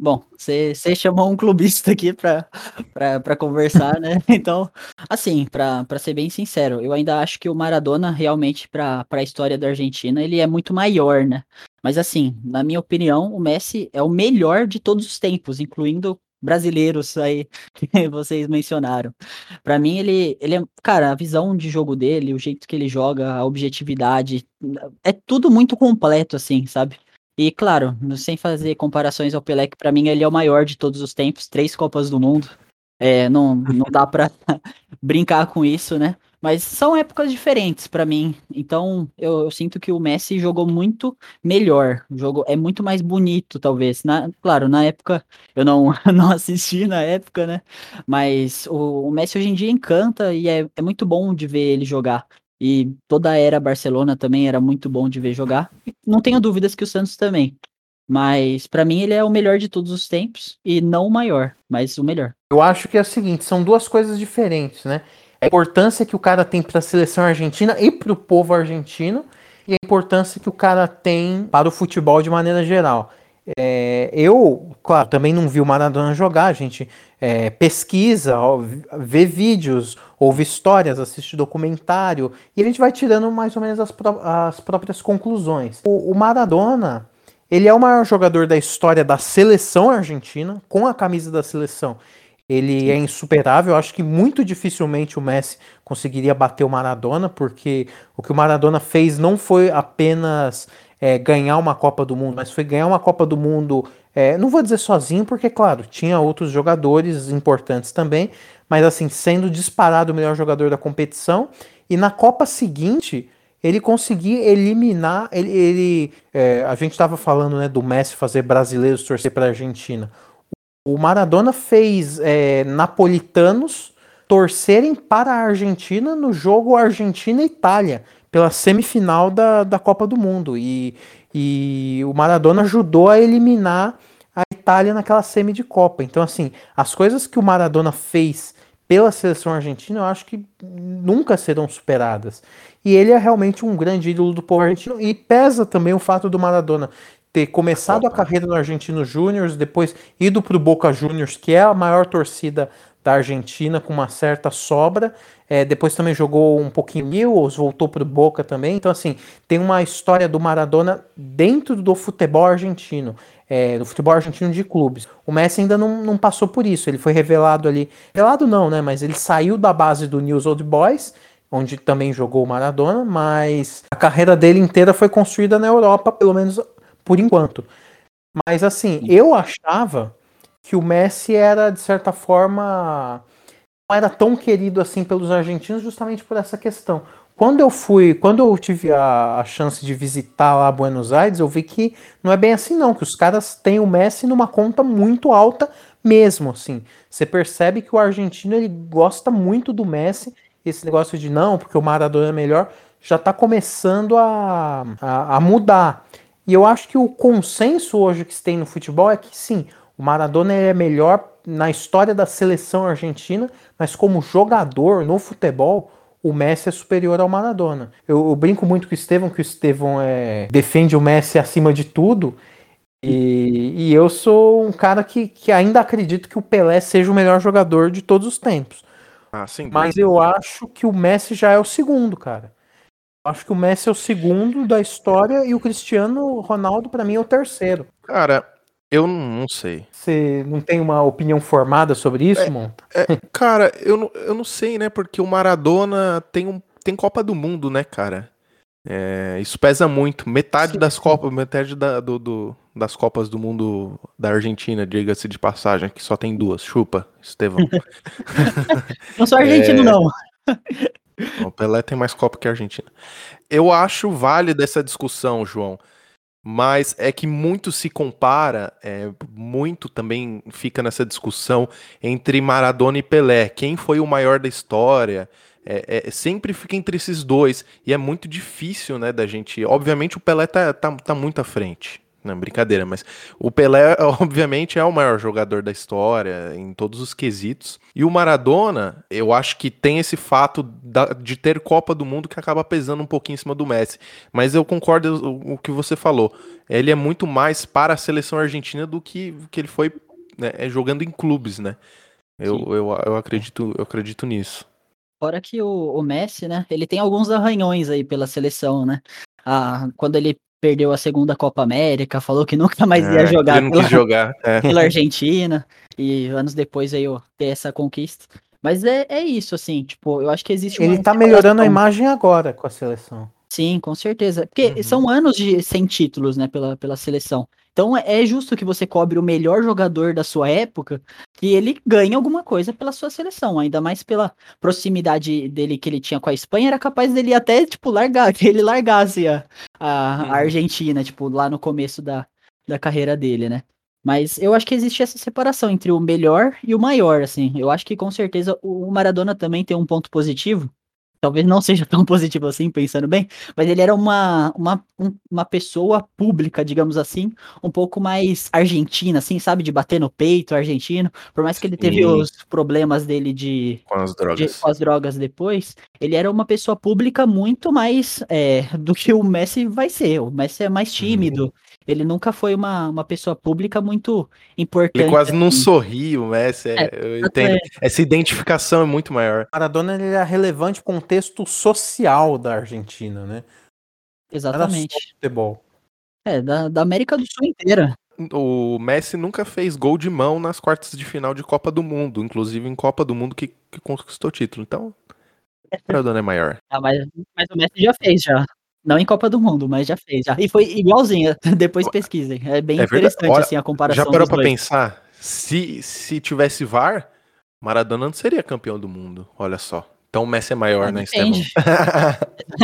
Bom, você chamou um clubista aqui para conversar, né? Então, assim, para ser bem sincero, eu ainda acho que o Maradona, realmente, para a história da Argentina, ele é muito maior, né? Mas, assim, na minha opinião, o Messi é o melhor de todos os tempos, incluindo brasileiros aí que vocês mencionaram. Para mim, ele, ele é... Cara, a visão de jogo dele, o jeito que ele joga, a objetividade, é tudo muito completo, assim, sabe? E, claro, sem fazer comparações ao Pelé, que pra mim ele é o maior de todos os tempos, três Copas do Mundo, é, não, não dá pra brincar com isso, né? Mas são épocas diferentes pra mim, então eu, eu sinto que o Messi jogou muito melhor, o jogo é muito mais bonito, talvez. Na, claro, na época, eu não, não assisti na época, né? Mas o, o Messi hoje em dia encanta e é, é muito bom de ver ele jogar. E toda a era Barcelona também era muito bom de ver jogar. Não tenho dúvidas que o Santos também. Mas, pra mim, ele é o melhor de todos os tempos. E não o maior, mas o melhor. Eu acho que é o seguinte, são duas coisas diferentes, né? A importância que o cara tem pra seleção argentina e pro povo argentino. E a importância que o cara tem para o futebol de maneira geral. É, eu, claro, também não vi o Maradona jogar, a gente é, pesquisa, ó, vê vídeos, ouve histórias, assiste documentário, e a gente vai tirando mais ou menos as, pró- as próprias conclusões. O, o Maradona, ele é o maior jogador da história da seleção argentina, com a camisa da seleção. Ele é insuperável, eu acho que muito dificilmente o Messi conseguiria bater o Maradona, porque o que o Maradona fez não foi apenas... É, ganhar uma Copa do Mundo, mas foi ganhar uma Copa do Mundo, é, não vou dizer sozinho, porque, claro, tinha outros jogadores importantes também, mas, assim, sendo disparado o melhor jogador da competição, e na Copa seguinte, ele conseguir eliminar, ele, ele é, a gente estava falando, né, do Messi fazer brasileiros torcer para a Argentina, o Maradona fez é, napolitanos torcerem para a Argentina no jogo Argentina-Itália, pela semifinal da, da Copa do Mundo, e, e o Maradona ajudou a eliminar a Itália naquela semi de Copa. Então, assim, as coisas que o Maradona fez pela seleção argentina, eu acho que nunca serão superadas, e ele é realmente um grande ídolo do povo argentino, e pesa também o fato do Maradona ter começado a carreira no Argentino Júnior, depois ido para o Boca Juniors, que é a maior torcida da Argentina, com uma certa sobra, é, depois também jogou um pouquinho Newell's, voltou pro Boca também, então, assim, tem uma história do Maradona dentro do futebol argentino, é, do futebol argentino de clubes. O Messi ainda não, não passou por isso, ele foi revelado ali, revelado não, né, mas ele saiu da base do Newell's Old Boys, onde também jogou o Maradona, mas a carreira dele inteira foi construída na Europa, pelo menos por enquanto. Mas, assim, eu achava que o Messi era, de certa forma, não era tão querido assim pelos argentinos, justamente por essa questão. Quando eu fui, quando eu tive a, a chance de visitar lá Buenos Aires, eu vi que não é bem assim não, que os caras têm o Messi numa conta muito alta mesmo, assim. Você percebe que o argentino, ele gosta muito do Messi, esse negócio de não, porque o Maradona é melhor, já está começando a, a, a mudar. E eu acho que o consenso hoje que se tem no futebol é que sim, o Maradona é melhor na história da seleção argentina, mas como jogador no futebol, o Messi é superior ao Maradona. Eu, eu brinco muito com o Estevão, que o Estevão é, defende o Messi acima de tudo, e, e eu sou um cara que, que ainda acredito que o Pelé seja o melhor jogador de todos os tempos. Ah, sim, mas sim. Eu acho que o Messi já é o segundo, cara. Acho que o Messi é o segundo da história e o Cristiano Ronaldo, pra mim, é o terceiro. Cara... Eu não, não sei. Você não tem uma opinião formada sobre isso, é, Monta? É, cara, eu não, eu não sei, né? Porque o Maradona tem, um, tem Copa do Mundo, né, cara? É, isso pesa muito. Metade sim, das sim. Copas, metade da, do, do, das Copas do Mundo da Argentina, diga-se de passagem, que só tem duas. Chupa, Estevão. Não sou argentino, é... não. O Pelé tem mais Copa que a Argentina. Eu acho válida essa discussão, João. Mas é que muito se compara, é, muito também fica nessa discussão entre Maradona e Pelé. Quem foi o maior da história? É, é, sempre fica entre esses dois. E é muito difícil, né, da gente... Obviamente o Pelé tá, tá, tá muito à frente. Não, brincadeira, mas o Pelé, obviamente, é o maior jogador da história em todos os quesitos. E o Maradona, eu acho que tem esse fato da, de ter Copa do Mundo que acaba pesando um pouquinho em cima do Messi. Mas eu concordo com o que você falou. Ele é muito mais para a seleção argentina do que, que ele foi, né, jogando em clubes, né? Eu, eu, eu, acredito, eu acredito nisso. Fora que o, o Messi, né? Ele tem alguns arranhões aí pela seleção, né? Ah, quando ele perdeu a segunda Copa América, falou que nunca mais é, ia jogar, pela, jogar. É. pela Argentina, e anos depois aí, ó, ter essa conquista. Mas é, é isso, assim, tipo, eu acho que existe... Ele tá melhorando a imagem agora com a seleção. Sim, com certeza, porque uhum. são anos de, sem títulos, né, pela, pela seleção. Então é justo que você cobre o melhor jogador da sua época e ele ganhe alguma coisa pela sua seleção, ainda mais pela proximidade dele que ele tinha com a Espanha, era capaz dele até, tipo, largar, que ele largasse a, a, a Argentina, tipo, lá no começo da, da carreira dele, né? Mas eu acho que existe essa separação entre o melhor e o maior, assim. Eu acho que com certeza o Maradona também tem um ponto positivo. Talvez não seja tão positivo assim, pensando bem, mas ele era uma, uma, uma pessoa pública, digamos assim, um pouco mais argentina, assim, sabe? De bater no peito argentino, por mais que ele teve e... os problemas dele de com, as drogas. de... com as drogas depois, ele era uma pessoa pública muito mais é, do que o Messi vai ser. O Messi é mais tímido. Uhum. Ele nunca foi uma, uma pessoa pública muito importante. Ele quase não sorriu, né? Essa, é, eu entendo. É. Essa identificação é muito maior. Maradona ele era relevante para o contexto social da Argentina, né? Exatamente. Era só futebol. É, da, da América do Sul inteira. O Messi nunca fez gol de mão nas quartas de final de Copa do Mundo, inclusive em Copa do Mundo que, que conquistou o título. Então, Maradona é maior. Ah, mas, mas o Messi já fez, já. Não em Copa do Mundo, mas já fez. Já. E foi igualzinho, depois pesquisem. É bem é interessante Olha, assim, a comparação. Já parou pra dois. pensar? Se, se tivesse V A R, Maradona não seria campeão do mundo. Olha só. Então o Messi é maior, né, Estevão?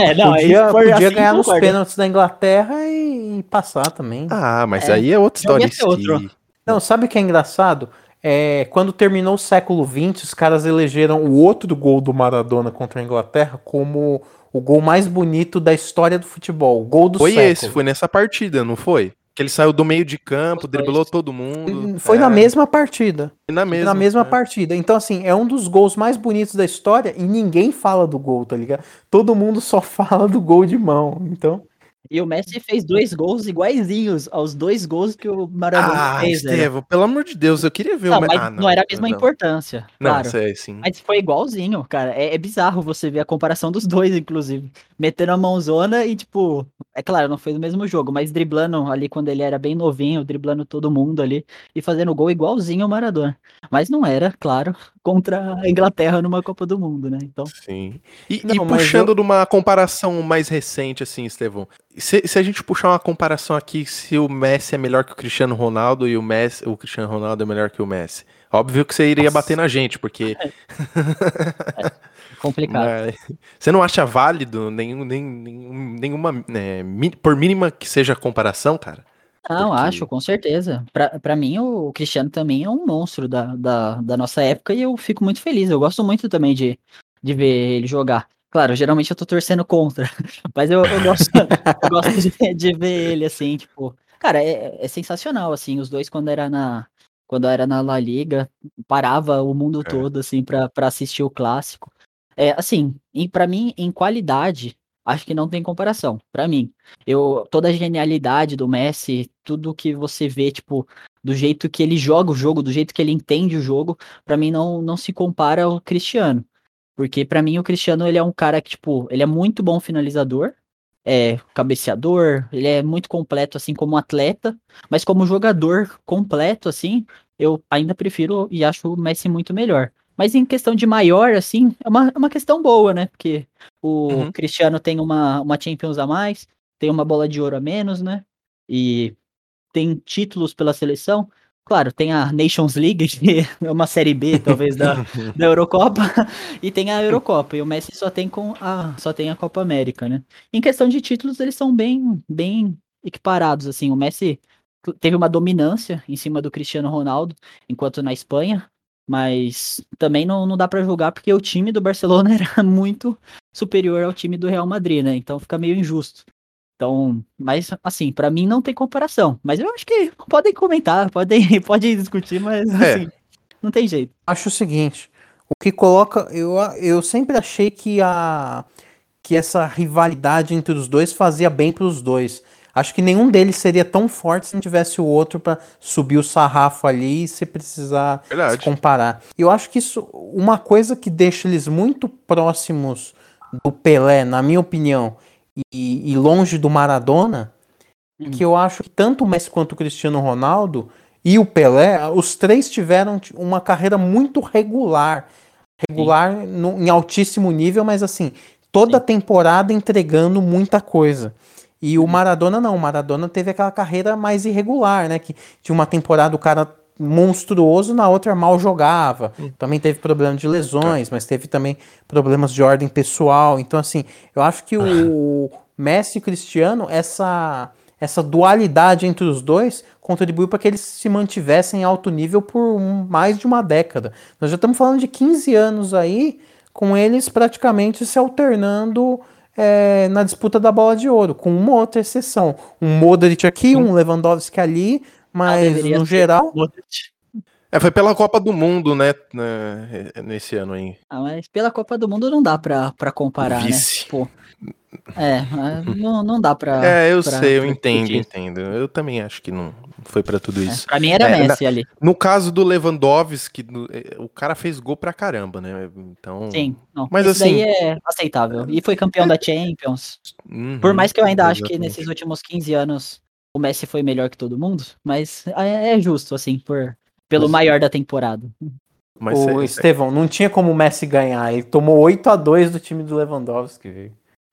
É, não, podia podia assim, ganhar nos pênaltis da Inglaterra e, e passar também. Ah, mas é, aí é outra história. Outro. Não, sabe o que é engraçado? É, quando terminou o século vinte, os caras elegeram o outro gol do Maradona contra a Inglaterra como... o gol mais bonito da história do futebol. O gol do século. Foi esse, foi nessa partida, não foi? Que ele saiu do meio de campo, driblou todo mundo. Foi é. na mesma partida. Na mesma, na mesma é. partida. Então, assim, é um dos gols mais bonitos da história e ninguém fala do gol, tá ligado? Todo mundo só fala do gol de mão, então... E o Messi fez dois gols iguaizinhos aos dois gols que o Maradona ah, fez. Ah, Estevão, pelo amor de Deus, eu queria ver não, o Messi. Ah, não, não era a mesma não. importância, não, claro. Sei, sim. Mas foi igualzinho, cara. É, é bizarro você ver a comparação dos dois, inclusive. Metendo a mãozona e, tipo... É claro, não foi no mesmo jogo, mas driblando ali quando ele era bem novinho, driblando todo mundo ali e fazendo gol igualzinho ao Maradona. Mas não era, claro, contra a Inglaterra numa Copa do Mundo, né? Então... Sim. E, não, e puxando eu... numa comparação mais recente, assim, Estevão... Se, se a gente puxar uma comparação aqui, se o Messi é melhor que o Cristiano Ronaldo e o Messi, o Cristiano Ronaldo é melhor que o Messi. Óbvio que você iria Nossa. bater na gente, porque... É complicado. Mas você não acha válido nenhum, nenhum, nenhuma, né, por mínima que seja a comparação, cara? Não, porque... acho, com certeza. Pra, pra mim, o Cristiano também é um monstro da, da, da nossa época e eu fico muito feliz. Eu gosto muito também de, de ver ele jogar. Claro, geralmente eu tô torcendo contra, mas eu, eu gosto, eu gosto de, de ver ele, assim, tipo... Cara, é, é sensacional, assim, os dois quando era na quando era na La Liga, parava o mundo é. todo, assim, pra, pra assistir o clássico. É, assim, e pra mim, em qualidade, acho que não tem comparação, pra mim. Eu, toda a genialidade do Messi, tudo que você vê, tipo... do jeito que ele joga o jogo, do jeito que ele entende o jogo, pra mim não, não se compara ao Cristiano. Porque pra mim o Cristiano ele é um cara que, tipo, ele é muito bom finalizador, é cabeceador, ele é muito completo, assim, como atleta, mas como jogador completo, assim, eu ainda prefiro e acho o Messi muito melhor. Mas em questão de maior, assim, é uma, é uma questão boa, né? Porque o uhum. Cristiano tem uma, uma Champions a mais, tem uma bola de ouro a menos, né? E tem títulos pela seleção. Claro, tem a Nations League, que é uma série B, talvez, da, da Eurocopa, e tem a Eurocopa, e o Messi só tem, com a, só tem a Copa América, né? Em questão de títulos, eles são bem, bem equiparados, assim. O Messi teve uma dominância em cima do Cristiano Ronaldo, enquanto na Espanha, mas também não, não dá pra julgar, porque o time do Barcelona era muito superior ao time do Real Madrid, né? Então fica meio injusto. Então, mas assim, pra mim não tem comparação, mas eu acho que podem comentar, podem, podem discutir, mas é. assim, não tem jeito. Acho o seguinte, o que coloca, eu, eu sempre achei que, a, que essa rivalidade entre os dois fazia bem pros dois. Acho que nenhum deles seria tão forte se não tivesse o outro pra subir o sarrafo ali e se precisar Verdade. se comparar. Eu acho que isso, uma coisa que deixa eles muito próximos do Pelé, na minha opinião, E, e longe do Maradona, uhum. que eu acho que tanto o Messi quanto o Cristiano Ronaldo e o Pelé, os três tiveram uma carreira muito regular, regular no, em altíssimo nível, mas assim, toda Sim. temporada entregando muita coisa. E uhum. o Maradona não, o Maradona teve aquela carreira mais irregular, né, que de uma temporada o cara monstruoso, na outra mal jogava, uhum. também teve problema de lesões, mas teve também problemas de ordem pessoal. Então assim, eu acho que o ah. Messi e o Cristiano, essa, essa dualidade entre os dois contribuiu para que eles se mantivessem em alto nível por um, mais de uma década. Nós já estamos falando de quinze anos aí, com eles praticamente se alternando é, na disputa da bola de ouro, com uma outra exceção, um Modric aqui, um Lewandowski ali. Mas, ah, no geral... É, foi pela Copa do Mundo, né? Nesse ano aí. Ah, mas pela Copa do Mundo não dá pra, pra comparar, Vice. né? Pô. É, não, não dá pra... É, eu pra, sei, eu pra entendo, eu entendo. Eu também acho que não foi pra tudo isso. É, pra mim era é, Messi na, ali. No caso do Lewandowski, o cara fez gol pra caramba, né? Então... Sim, não. Mas isso assim... daí é aceitável. E foi campeão da Champions. Uhum, Por mais que eu ainda exatamente. acho que nesses últimos quinze anos... o Messi foi melhor que todo mundo, mas é justo, assim, por, pelo mas, maior da temporada. Mas o é, Estevão, não tinha como o Messi ganhar, ele tomou oito a dois do time do Lewandowski.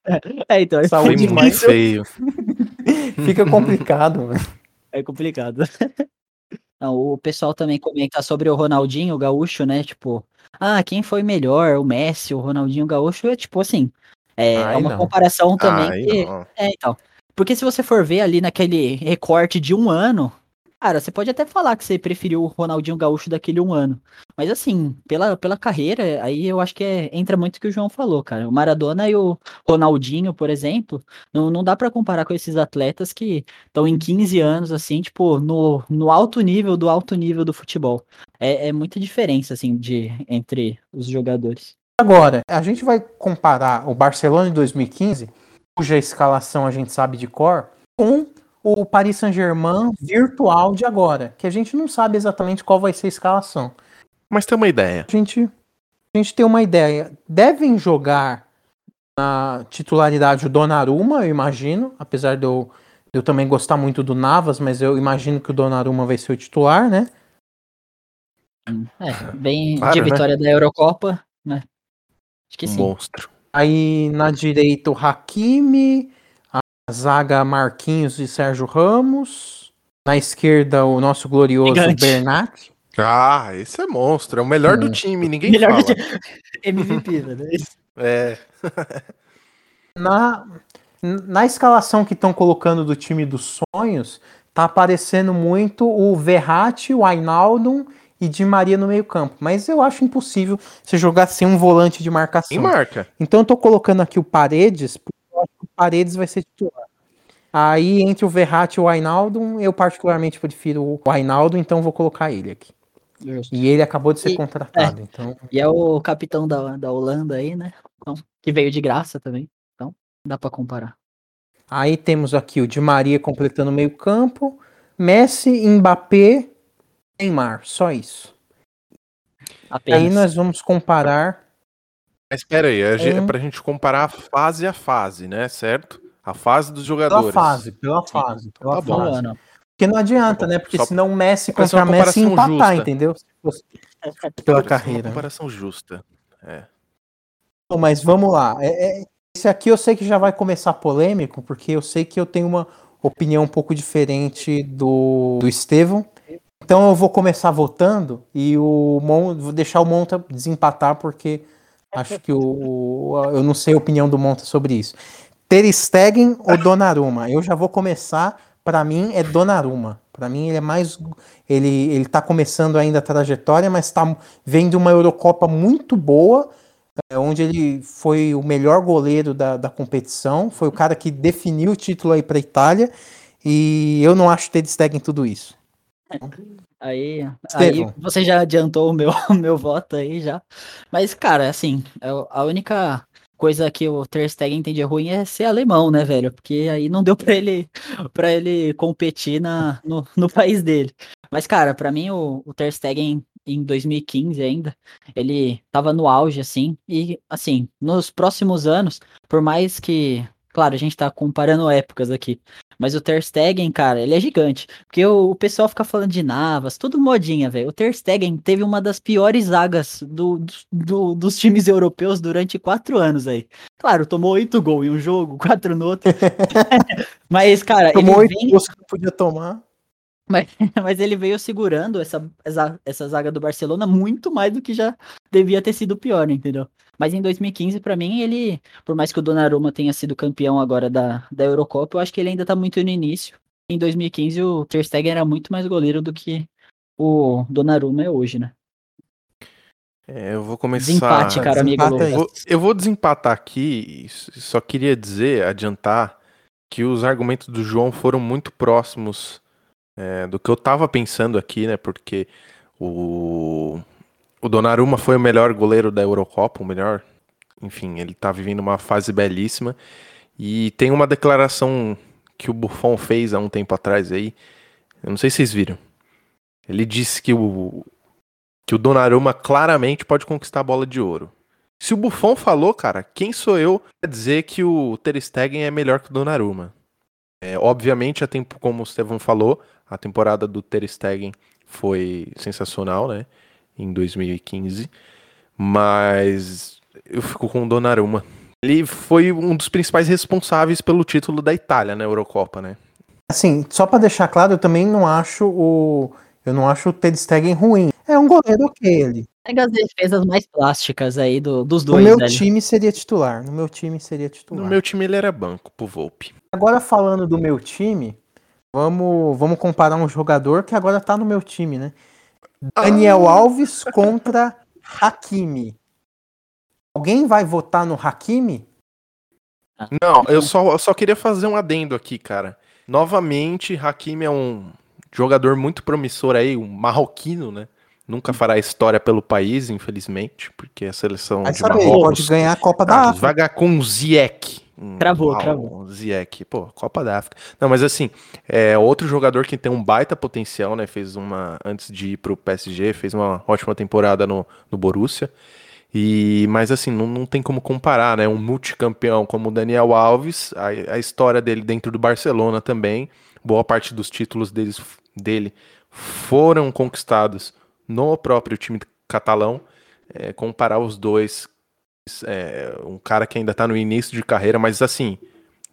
É, então, foi muito feio. Fica complicado, mano. É complicado. Não, o pessoal também comenta sobre o Ronaldinho, o Gaúcho, né, tipo, ah, quem foi melhor, o Messi, o Ronaldinho, o Gaúcho, é tipo assim, é, Ai, é uma não. comparação também Ai, que... Não. É, então... Porque se você for ver ali naquele recorte de um ano, cara, você pode até falar que você preferiu o Ronaldinho Gaúcho daquele um ano. Mas assim, pela, pela carreira, aí eu acho que é, entra muito o que o João falou, cara. O Maradona e o Ronaldinho, por exemplo, não, não dá pra comparar com esses atletas que estão em quinze anos, assim, tipo, no, no alto nível do alto nível do futebol. É, é muita diferença, assim, de, entre os jogadores. Agora, a gente vai comparar o Barcelona de dois mil e quinze... cuja escalação a gente sabe de cor, com o Paris Saint-Germain virtual de agora, que a gente não sabe exatamente qual vai ser a escalação. Mas tem uma ideia. A gente, a gente tem uma ideia. Devem jogar na titularidade o Donnarumma, eu imagino, apesar de eu, de eu também gostar muito do Navas, mas eu imagino que o Donnarumma vai ser o titular, né? É, bem claro, de vitória né? da Eurocopa, né? Acho que sim. Monstro. Aí na direita o Hakimi, a zaga Marquinhos e Sérgio Ramos. Na esquerda o nosso glorioso Gigante. Bernat. Ah, esse é monstro, é o melhor é. do time, ninguém melhor fala. Do time. M V P, né? É. na, na escalação que estão colocando do time dos sonhos, tá aparecendo muito o Verratti, o Wijnaldum e Di Maria no meio campo, mas eu acho impossível você jogar sem um volante de marcação. Quem marca? Então eu tô colocando aqui o Paredes, porque eu acho que o Paredes vai ser titular. Aí entre o Verratti e o Wijnaldum, eu particularmente prefiro o Wijnaldum, então vou colocar ele aqui. Justo. E ele acabou de ser e, contratado, é. então... E é o capitão da, da Holanda aí, né? Então, que veio de graça também, então dá pra comparar. Aí temos aqui o Di Maria completando o meio campo, Messi, Mbappé, Neymar, só isso. Apenas. Aí nós vamos comparar... Mas espera aí, é um... pra gente comparar fase a fase, né, certo? A fase dos jogadores. Pela fase, pela fase. Sim, pela tá fase. Bom. Porque não adianta, tá né? Porque só... senão o Messi contra Messi ia empatar, justa. Entendeu? Pela carreira. Uma comparação justa. É. Então, mas vamos lá. É, é... Esse aqui eu sei que já vai começar polêmico, porque eu sei que eu tenho uma opinião um pouco diferente do, do Estevão. Então eu vou começar votando e o Mon, vou deixar o Monta desempatar, porque acho que o, eu não sei a opinião do Monta sobre isso. Ter Stegen ou Donnarumma? Eu já vou começar, para mim é Donnarumma. Para mim ele é mais... Ele, ele tá começando ainda a trajetória, mas tá vendo uma Eurocopa muito boa... onde ele foi o melhor goleiro da, da competição, foi o cara que definiu o título aí para a Itália, e eu não acho Ter Stegen em tudo isso. Aí, aí você já adiantou o meu, meu voto aí já, mas cara, assim, a única coisa que o Ter Stegen tem de ruim é ser alemão, né, velho, porque aí não deu para ele, para ele competir na, no, no país dele. Mas cara, para mim o, o Ter Stegen em dois mil e quinze ainda, ele tava no auge, assim, e, assim, nos próximos anos, por mais que, claro, a gente tá comparando épocas aqui, mas o Ter Stegen, cara, ele é gigante, porque o, o pessoal fica falando de Navas, tudo modinha, velho, o Ter Stegen teve uma das piores zagas do, do, dos times europeus durante quatro anos aí, claro, tomou oito gols em um jogo, quatro no outro, mas, cara, tomou ele oito gols que podia tomar. Mas, mas ele veio segurando essa, essa, essa zaga do Barcelona muito mais do que já devia ter sido pior, né, entendeu? Mas em dois mil e quinze, pra mim, ele... Por mais que o Donnarumma tenha sido campeão agora da, da Eurocopa, eu acho que ele ainda tá muito no início. Em dois mil e quinze, o Ter Stegen era muito mais goleiro do que o Donnarumma é hoje, né? É, eu vou começar... Desempate, cara, amigo. Eu vou, eu vou desempatar aqui, só queria dizer, adiantar, que os argumentos do João foram muito próximos... É, do que eu tava pensando aqui, né, porque o, o Donnarumma foi o melhor goleiro da Eurocopa, o melhor, enfim, ele tá vivendo uma fase belíssima, e tem uma declaração que o Buffon fez há um tempo atrás aí, eu não sei se vocês viram, ele disse que o, que o Donnarumma claramente pode conquistar a bola de ouro. Se o Buffon falou, cara, quem sou eu pra dizer que o Ter Stegen é melhor que o Donnarumma? É, obviamente, a tempo, como o Estevão falou, a temporada do Ter Stegen foi sensacional, né? Em dois mil e quinze. Mas eu fico com o Donnarumma. Ele foi um dos principais responsáveis pelo título da Itália na Eurocopa, né? Assim, só para deixar claro, eu também não acho o... Eu não acho o Ter Stegen ruim. É um goleiro que ele... Pega as defesas mais plásticas aí do, dos dois. No meu velho. time seria titular. No meu time seria titular. No meu time ele era banco, pro Volpi. Agora falando do meu time, vamos, vamos comparar um jogador que agora tá no meu time, né? Daniel ah. Alves contra Hakimi. Alguém vai votar no Hakimi? Não, eu só, eu só queria fazer um adendo aqui, cara. Novamente, Hakimi é um jogador muito promissor aí, um marroquino, né? Nunca fará história pelo país, infelizmente, porque a seleção Mas de sabe, Marrocos... pode ganhar a Copa da África. Vai ganhar com o Ziyech. Travou, travou. Ziyech, pô, Copa da África. Não, mas assim, é outro jogador que tem um baita potencial, né? Fez uma, antes de ir pro P S G, fez uma ótima temporada no, no Borussia. E, mas assim, não, não tem como comparar, né? Um multicampeão como o Daniel Alves, a, a história dele dentro do Barcelona também. Boa parte dos títulos deles, dele foram conquistados no próprio time catalão, é, comparar os dois, é, um cara que ainda tá no início de carreira, mas assim,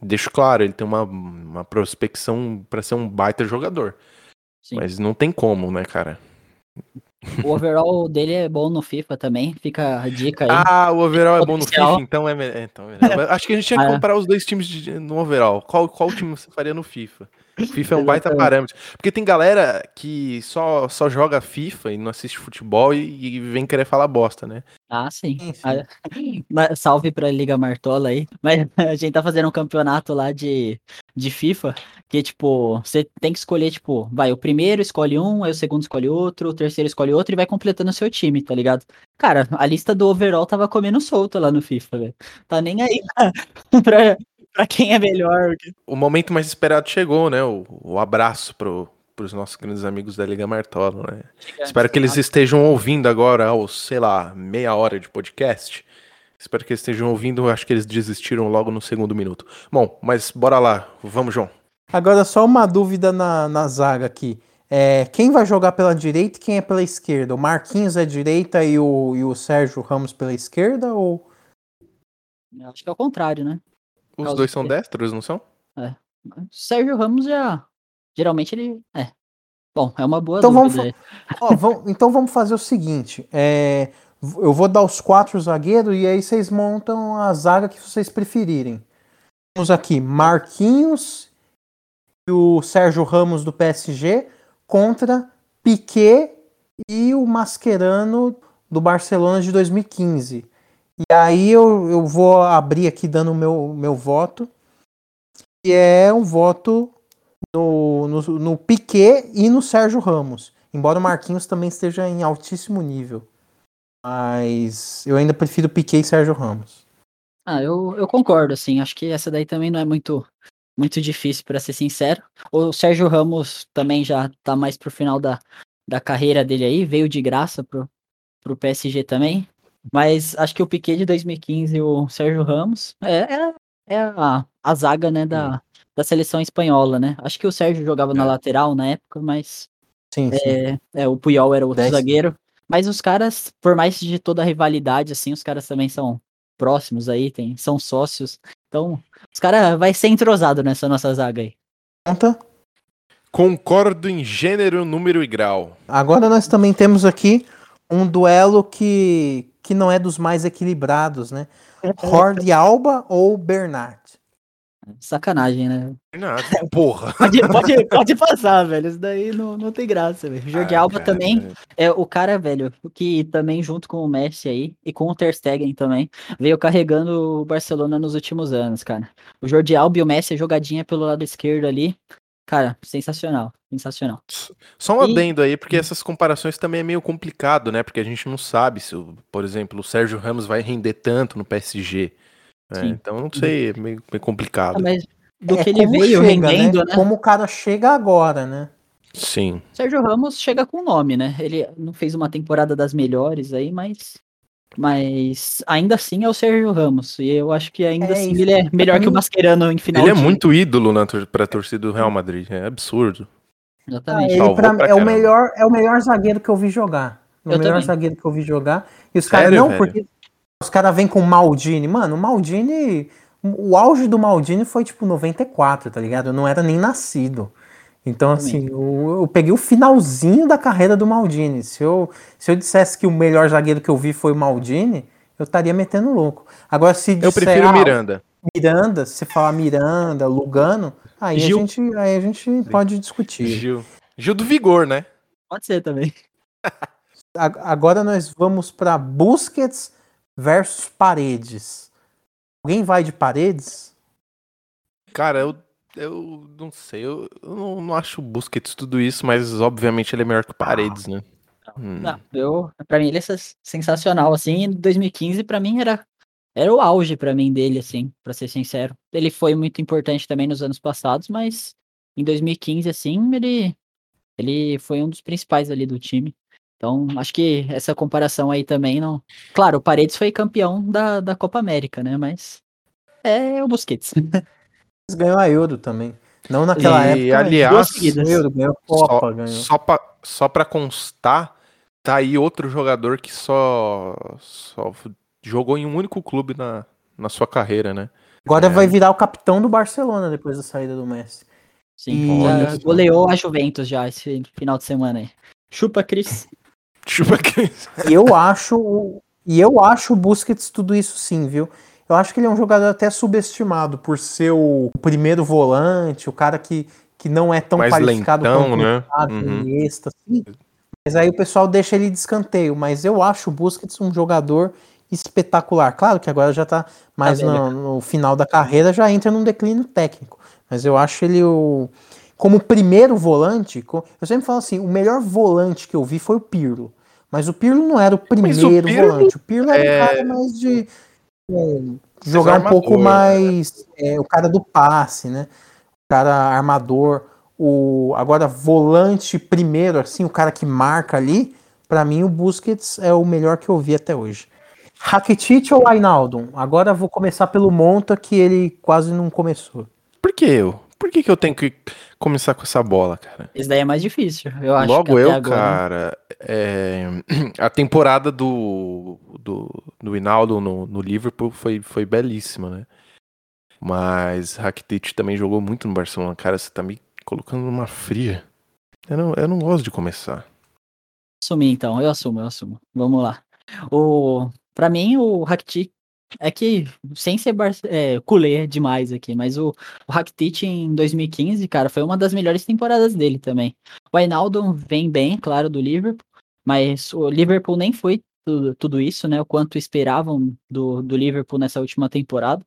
deixo claro, ele tem uma, uma prospecção para ser um baita jogador. Sim. Mas não tem como, né, cara? O overall dele é bom no FIFA também, fica a dica aí. Ah, o overall é bom no FIFA, então é melhor. Então, acho que a gente tinha que comparar os dois times de, no overall. Qual, qual time você faria no FIFA? FIFA é um baita parâmetro. Porque tem galera que só, só joga FIFA e não assiste futebol e, e vem querer falar bosta, né? Ah, sim. sim. Ah, salve pra Liga Martola aí. Mas a gente tá fazendo um campeonato lá de, de FIFA que, tipo, você tem que escolher, tipo, vai, o primeiro escolhe um, aí o segundo escolhe outro, o terceiro escolhe outro e vai completando o seu time, tá ligado? Cara, a lista do overall tava comendo solta lá no FIFA, velho. Tá nem aí pra... Pra quem é melhor. O momento mais esperado chegou, né? O, o abraço pro, pros nossos grandes amigos da Liga Martolo, né? Gigante. Espero que eles estejam ouvindo agora aos, sei lá, meia hora de podcast. Espero que eles estejam ouvindo, acho que eles desistiram logo no segundo minuto. Bom, mas bora lá, vamos, João. Agora só uma dúvida na, na zaga aqui. É, quem vai jogar pela direita e quem é pela esquerda? O Marquinhos é direita e o, e o Sérgio Ramos pela esquerda? Ou... Acho que é o contrário, né? Os dois são destros, não são? É. O Sérgio Ramos já... Geralmente ele... É. Bom, é uma boa então dúvida. Vamos... Ó, vamos... Então vamos fazer o seguinte. É... Eu vou dar os quatro zagueiros e aí vocês montam a zaga que vocês preferirem. Temos aqui Marquinhos e o Sérgio Ramos do P S G... contra Piqué e o Mascherano do Barcelona de dois mil e quinze. E aí eu, eu vou abrir aqui dando o meu, meu voto, que é um voto no, no, no Piqué e no Sérgio Ramos. Embora o Marquinhos também esteja em altíssimo nível. Mas eu ainda prefiro Piqué e Sérgio Ramos. Ah, eu, eu concordo, assim. Acho que essa daí também não é muito... Muito difícil, para ser sincero. O Sérgio Ramos também já tá mais pro final da, da carreira dele aí, veio de graça pro, pro P S G também. Mas acho que o Piqué de dois mil e quinze e o Sérgio Ramos é, é, é a, a zaga, né, da, da seleção espanhola, né? Acho que o Sérgio jogava é. na lateral na época, mas sim, sim. É, é, o Puyol era outro zagueiro. Mas os caras, por mais de toda a rivalidade, assim, os caras também são próximos aí, tem, são sócios. Então, os caras vai ser entrosado nessa nossa zaga aí. Conta. Concordo em gênero, número e grau. Agora nós também temos aqui um duelo que, que não é dos mais equilibrados, né? Jordi Alba ou Bernat? Sacanagem, né? Bernat, porra. Pode, pode, pode passar, velho. Isso daí não, não tem graça, velho. Jordi ah, Alba cara, também velho. É o cara, velho, que também junto com o Messi aí e com o Ter Stegen também, veio carregando o Barcelona nos últimos anos, cara. O Jordi Alba e o Messi, jogadinha pelo lado esquerdo ali. Cara, sensacional, sensacional. Só um e... adendo aí, porque essas comparações também é meio complicado, né? Porque a gente não sabe se, por exemplo, o Sérgio Ramos vai render tanto no P S G. É, então não sei, é meio, meio complicado. Ah, mas do é, que ele veio chega, rendendo, né? né? Como o cara chega agora, né? Sim. Sérgio Ramos chega com nome, né? Ele não fez uma temporada das melhores aí, mas, mas ainda assim é o Sérgio Ramos. E eu acho que ainda é assim isso. Ele é melhor que o Mascherano em final. Ele de... é muito ídolo na tor- pra torcida do Real Madrid, é absurdo. Exatamente. Ah, ele pra, pra é, o melhor, é o melhor zagueiro que eu vi jogar. O eu melhor também. zagueiro que eu vi jogar. E os caras não, velho? porque... Os caras vêm com o Maldini. Mano, o Maldini... O auge do Maldini foi, tipo, noventa e quatro, tá ligado? Eu não era nem nascido. Então, assim, eu, eu peguei o finalzinho da carreira do Maldini. Se eu, se eu dissesse que o melhor zagueiro que eu vi foi o Maldini, eu estaria metendo louco. Agora, se disser... Eu prefiro ah, Miranda. Miranda, se você falar Miranda, Lugano, aí, Gil. A, gente, aí a gente pode discutir. Gil. Gil do Vigor, né? Pode ser também. Agora nós vamos para Busquets... versus Paredes. Alguém vai de Paredes? Cara, eu, eu não sei. Eu, eu não, não acho o Busquets tudo isso, mas obviamente ele é melhor que o Paredes, né? Hum. Não, eu, pra mim ele é sensacional, assim. Em dois mil e quinze, pra mim, era, era o auge pra mim dele, assim, pra ser sincero. Ele foi muito importante também nos anos passados, mas em dois mil e quinze, assim, ele, ele foi um dos principais ali do time. Então, acho que essa comparação aí também não... Claro, o Paredes foi campeão da, da Copa América, né? Mas é o Busquets. Ganhou a Euro também. Não naquela e, época. E, aliás, Euro, ganhou a Copa, só, ganhou. Só, pra, só pra constar, tá aí outro jogador que só, só jogou em um único clube na, na sua carreira, né? Agora é. vai virar o capitão do Barcelona depois da saída do Messi. Sim, e... já goleou a Juventus já esse final de semana aí. Chupa, Cris. Chupa Cris. Eu acho, e eu acho o Busquets tudo isso sim, viu? Eu acho que ele é um jogador até subestimado por ser o primeiro volante, o cara que, que não é tão mais qualificado como né? uhum. Iniesta, assim. Mas aí o pessoal deixa ele de escanteio. Mas eu acho o Busquets um jogador espetacular. Claro que agora já tá mais tá no, no final da carreira, já entra num declínio técnico. Mas eu acho ele o... Como primeiro volante, eu sempre falo assim, o melhor volante que eu vi foi o Pirlo. Mas o Pirlo não era o primeiro o Pirlo, volante. O Pirlo era é... um cara mais de... É, jogar armador, um pouco mais... Né? É, o cara do passe, né? O cara armador. O, agora, volante primeiro, assim, o cara que marca ali, pra mim o Busquets é o melhor que eu vi até hoje. Rakitic ou Wijnaldum? Agora vou começar pelo Monta, que ele quase não começou. Por que eu? Por que, que eu tenho que começar com essa bola, cara? Isso daí é mais difícil, eu acho. Logo que eu, agora... cara, é... a temporada do, do, do Wijnaldum no, no Liverpool foi, foi belíssima, né? Mas Rakitic também jogou muito no Barcelona. Cara, você tá me colocando numa fria. Eu não, eu não gosto de começar. Assumi, então. Eu assumo, eu assumo. Vamos lá. O... Pra mim, o Rakitic é que, sem ser bar... é, culé demais aqui, mas o, o Rakitic em dois mil e quinze, cara, foi uma das melhores temporadas dele também. O Wijnaldum vem bem, claro, do Liverpool, mas o Liverpool nem foi tudo, tudo isso, né? O quanto esperavam do, do Liverpool nessa última temporada.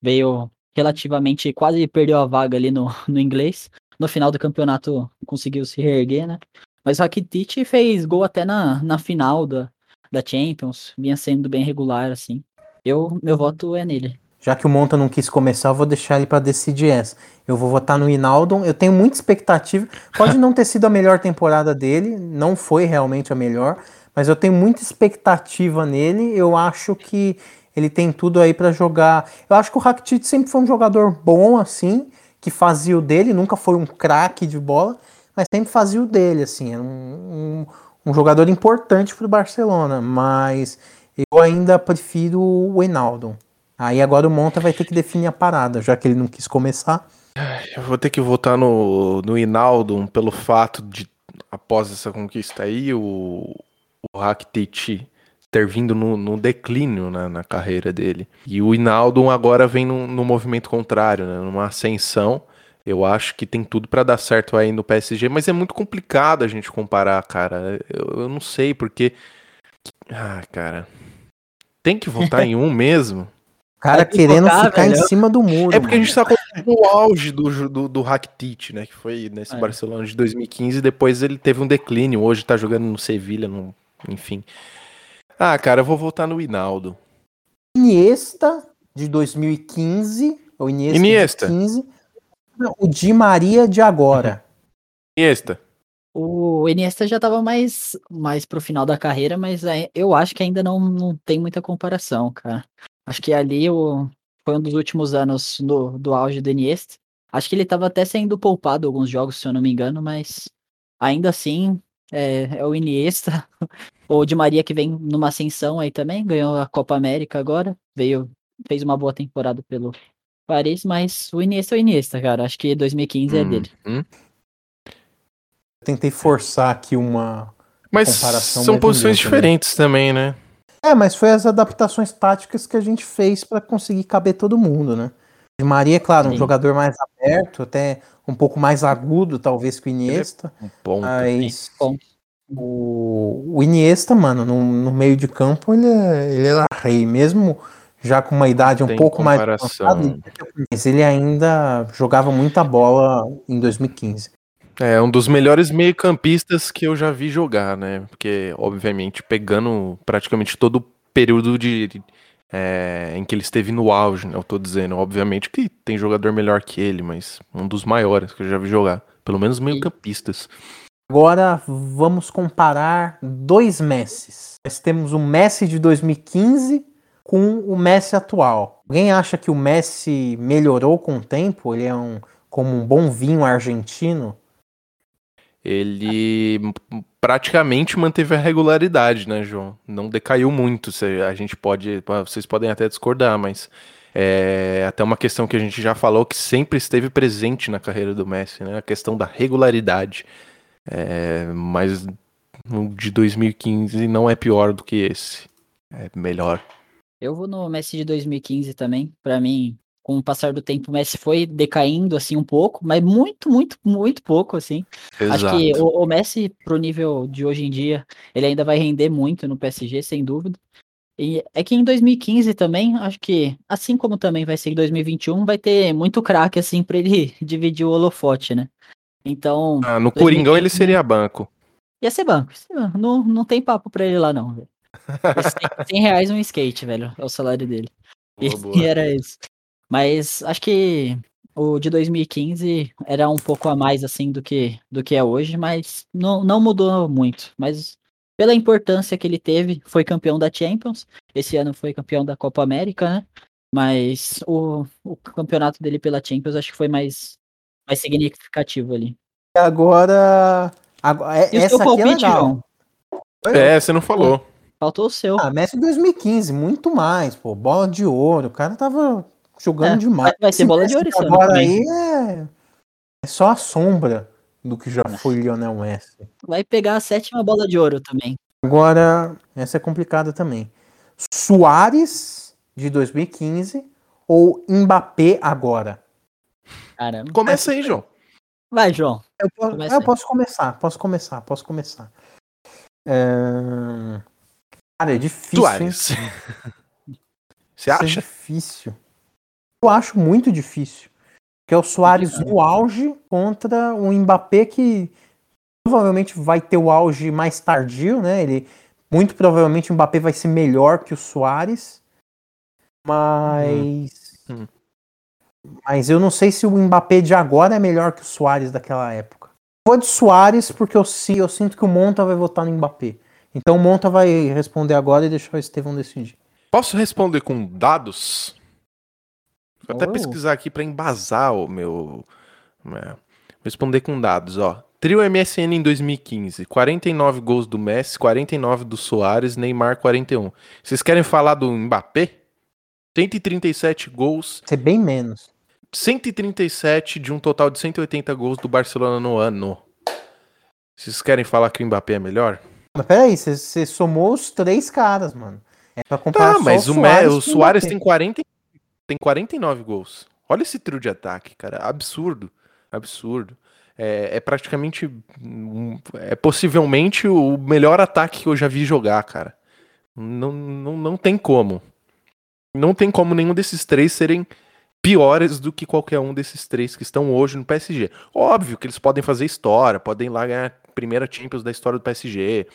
Veio relativamente, quase perdeu a vaga ali no, no inglês. No final do campeonato conseguiu se reerguer, né? Mas o Rakitic fez gol até na, na final da, da Champions. Vinha sendo bem regular, assim. Eu, meu voto é nele. Já que o Monta não quis começar, eu vou deixar ele para decidir essa. Eu vou votar no Wijnaldum. Eu tenho muita expectativa. Pode não ter sido a melhor temporada dele. Não foi realmente a melhor. Mas eu tenho muita expectativa nele. Eu acho que ele tem tudo aí para jogar. Eu acho que o Rakitic sempre foi um jogador bom, assim, que fazia o dele, nunca foi um craque de bola, mas sempre fazia o dele, assim, era um, um, um jogador importante para o Barcelona, mas eu ainda prefiro o Wijnaldum. Aí agora o Monta vai ter que definir a parada, já que ele não quis começar. Eu vou ter que votar no, no Wijnaldum pelo fato de, após essa conquista aí, o, o Rakitic ter vindo no, no declínio, né, na carreira dele. E o Wijnaldum agora vem num, num movimento contrário, né, numa ascensão. Eu acho que tem tudo para dar certo aí no P S G, mas é muito complicado a gente comparar, cara. Eu, eu não sei porque... Ah, cara... Tem que votar em um mesmo? Cara, querendo votar, ficar velho. Em cima do muro. É porque mano. A gente tá com o auge do, do, do Rakitic, né, que foi nesse é. Barcelona de dois mil e quinze, depois ele teve um declínio, hoje tá jogando no Sevilha, no... enfim... Ah, cara, eu vou voltar no Wijnaldum. Iniesta, de dois mil e quinze. Ou Iniesta, Iniesta. De dois mil e quinze. Não, o Di Maria de agora. Iniesta. O Iniesta já estava mais, mais pro final da carreira, mas eu acho que ainda não, não tem muita comparação, cara. Acho que ali o, foi um dos últimos anos do, do auge do Iniesta. Acho que ele estava até sendo poupado alguns jogos, se eu não me engano, mas ainda assim... É, é o Iniesta, o Di Maria que vem numa ascensão aí também, ganhou a Copa América agora, veio, fez uma boa temporada pelo Paredes, mas o Iniesta é o Iniesta, cara, acho que dois mil e quinze hum, é dele. Hum. Tentei forçar aqui uma mas comparação. Mas são posições diferentes também, né? É, mas foi as adaptações táticas que a gente fez para conseguir caber todo mundo, né? Di Maria, é claro, um Sim. jogador mais aberto, até um pouco mais agudo, talvez, que o Iniesta. É um ponto, mas bem. O, o Iniesta, mano, no, no meio de campo, ele é, ele é rei. Mesmo já com uma idade um Tem pouco comparação. Mais avançada, mas ele ainda jogava muita bola em dois mil e quinze. É um dos melhores meio-campistas que eu já vi jogar, né? Porque, obviamente, pegando praticamente todo o período de... de É, em que ele esteve no auge, né, eu tô dizendo, obviamente que tem jogador melhor que ele, mas um dos maiores que eu já vi jogar, pelo menos meio campistas. Agora vamos comparar dois Messis. Nós temos o Messi de dois mil e quinze com o Messi atual. Alguém acha que o Messi melhorou com o tempo? Ele é um, como um bom vinho argentino? Ele praticamente manteve a regularidade, né, João? Não decaiu muito. A gente pode, vocês podem até discordar, mas é até uma questão que a gente já falou que sempre esteve presente na carreira do Messi, né? A questão da regularidade. É, mas o de dois mil e quinze não é pior do que esse. É melhor. Eu vou no Messi de dois mil e quinze também. Para mim, com o passar do tempo, o Messi foi decaindo, assim, um pouco, mas muito, muito, muito pouco, assim. Exato. Acho que o, o Messi, pro nível de hoje em dia, ele ainda vai render muito no P S G, sem dúvida. E é que em dois mil e quinze também, acho que, assim como também vai ser em dois mil e vinte e um, vai ter muito craque, assim, pra ele dividir o holofote, né? Então... Ah, no dois mil e quinze, Coringão ele seria banco. Ia ser banco. Não, não tem papo pra ele lá, não, velho. cem reais um skate, velho, é o salário dele. Boa, e boa. Era isso. Mas acho que o de dois mil e quinze era um pouco a mais assim do que, do que é hoje, mas não, não mudou muito. Mas pela importância que ele teve, foi campeão da Champions, esse ano foi campeão da Copa América, né? Mas o, o campeonato dele pela Champions acho que foi mais, mais significativo ali. Agora, agora é, essa aqui é legal. É, você não falou. Faltou o seu. Ah, Messi dois mil e quinze, muito mais, pô, bola de ouro, o cara tava jogando é, demais. Vai ser bola de ouro esse ano. Agora aí é, é só a sombra do que já foi Lionel Messi. Vai pegar a sétima bola de ouro também. Agora, essa é complicada também. Suárez de dois mil e quinze ou Mbappé agora? Caramba. Começa aí, João. Vai, João. Eu posso, Começa eu posso começar, posso começar, posso começar. É... Cara, é difícil. Suárez. Você acha? Isso é difícil. Eu acho muito difícil. Que é o Suárez no auge contra o Mbappé, que provavelmente vai ter o auge mais tardio, né? Ele, muito provavelmente o Mbappé vai ser melhor que o Suárez, mas... Hum. Mas eu não sei se o Mbappé de agora é melhor que o Suárez daquela época. Vou de Suárez porque eu, eu sinto que o Monta vai votar no Mbappé. Então o Monta vai responder agora e deixar o Estevão decidir. Posso responder com dados? Vou até pesquisar aqui para embasar o meu... Vou responder com dados, ó. Trio M S N em dois mil e quinze. quarenta e nove gols do Messi, quarenta e nove do Suárez, Neymar quarenta e um. Vocês querem falar do Mbappé? cento e trinta e sete gols. Isso é bem menos. cento e trinta e sete de um total de cento e oitenta gols do Barcelona no ano. Vocês querem falar que o Mbappé é melhor? Mas peraí, você somou os três caras, mano. É pra comparar tá, só mas o Suárez. O Suárez tem quarenta e nove. Tem quarenta e nove gols. Olha esse trio de ataque, cara. Absurdo. Absurdo. É, é praticamente... É possivelmente o melhor ataque que eu já vi jogar, cara. Não, não, não tem como. Não tem como nenhum desses três serem piores do que qualquer um desses três que estão hoje no P S G. Óbvio que eles podem fazer história. Podem ir lá ganhar a primeira Champions da história do P S G.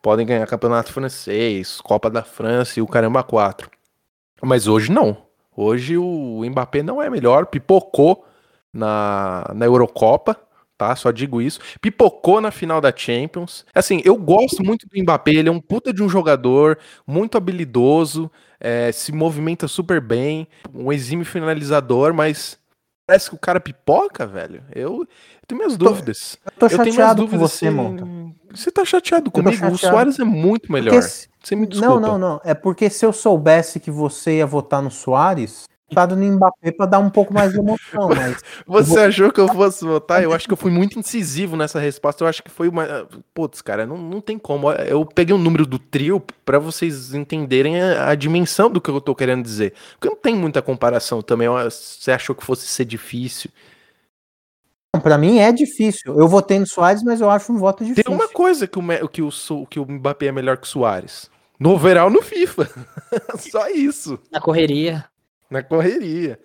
Podem ganhar campeonato francês, Copa da França e o caramba quatro. Mas hoje não. Hoje o Mbappé não é melhor, pipocou na, na Eurocopa, tá? Só digo isso. Pipocou na final da Champions. Assim, eu gosto muito do Mbappé, ele é um puta de um jogador, muito habilidoso, é, se movimenta super bem, um exímio finalizador, mas parece que o cara pipoca, velho. Eu, eu tenho minhas dúvidas. Eu tô, eu tô eu chateado com você, assim, Monta. Você tá chateado comigo? Chateado. O Suárez é muito melhor. Porque... Você me desculpa. Não, não, não. É porque se eu soubesse que você ia votar no Suárez, votado no Mbappé pra dar um pouco mais de emoção. Mas você vou... achou que eu fosse votar? Eu acho que eu fui muito incisivo nessa resposta. Eu acho que foi uma... Putz, cara, não, não tem como. Eu peguei o um número do trio pra vocês entenderem a, a dimensão do que eu tô querendo dizer. Porque não tem muita comparação também. Você achou que fosse ser difícil? Não, pra mim é difícil. Eu votei no Suárez, mas eu acho um voto difícil. Tem uma coisa que o, que o, que o Mbappé é melhor que o Suárez. No overall no FIFA. Só isso. Na correria. Na correria.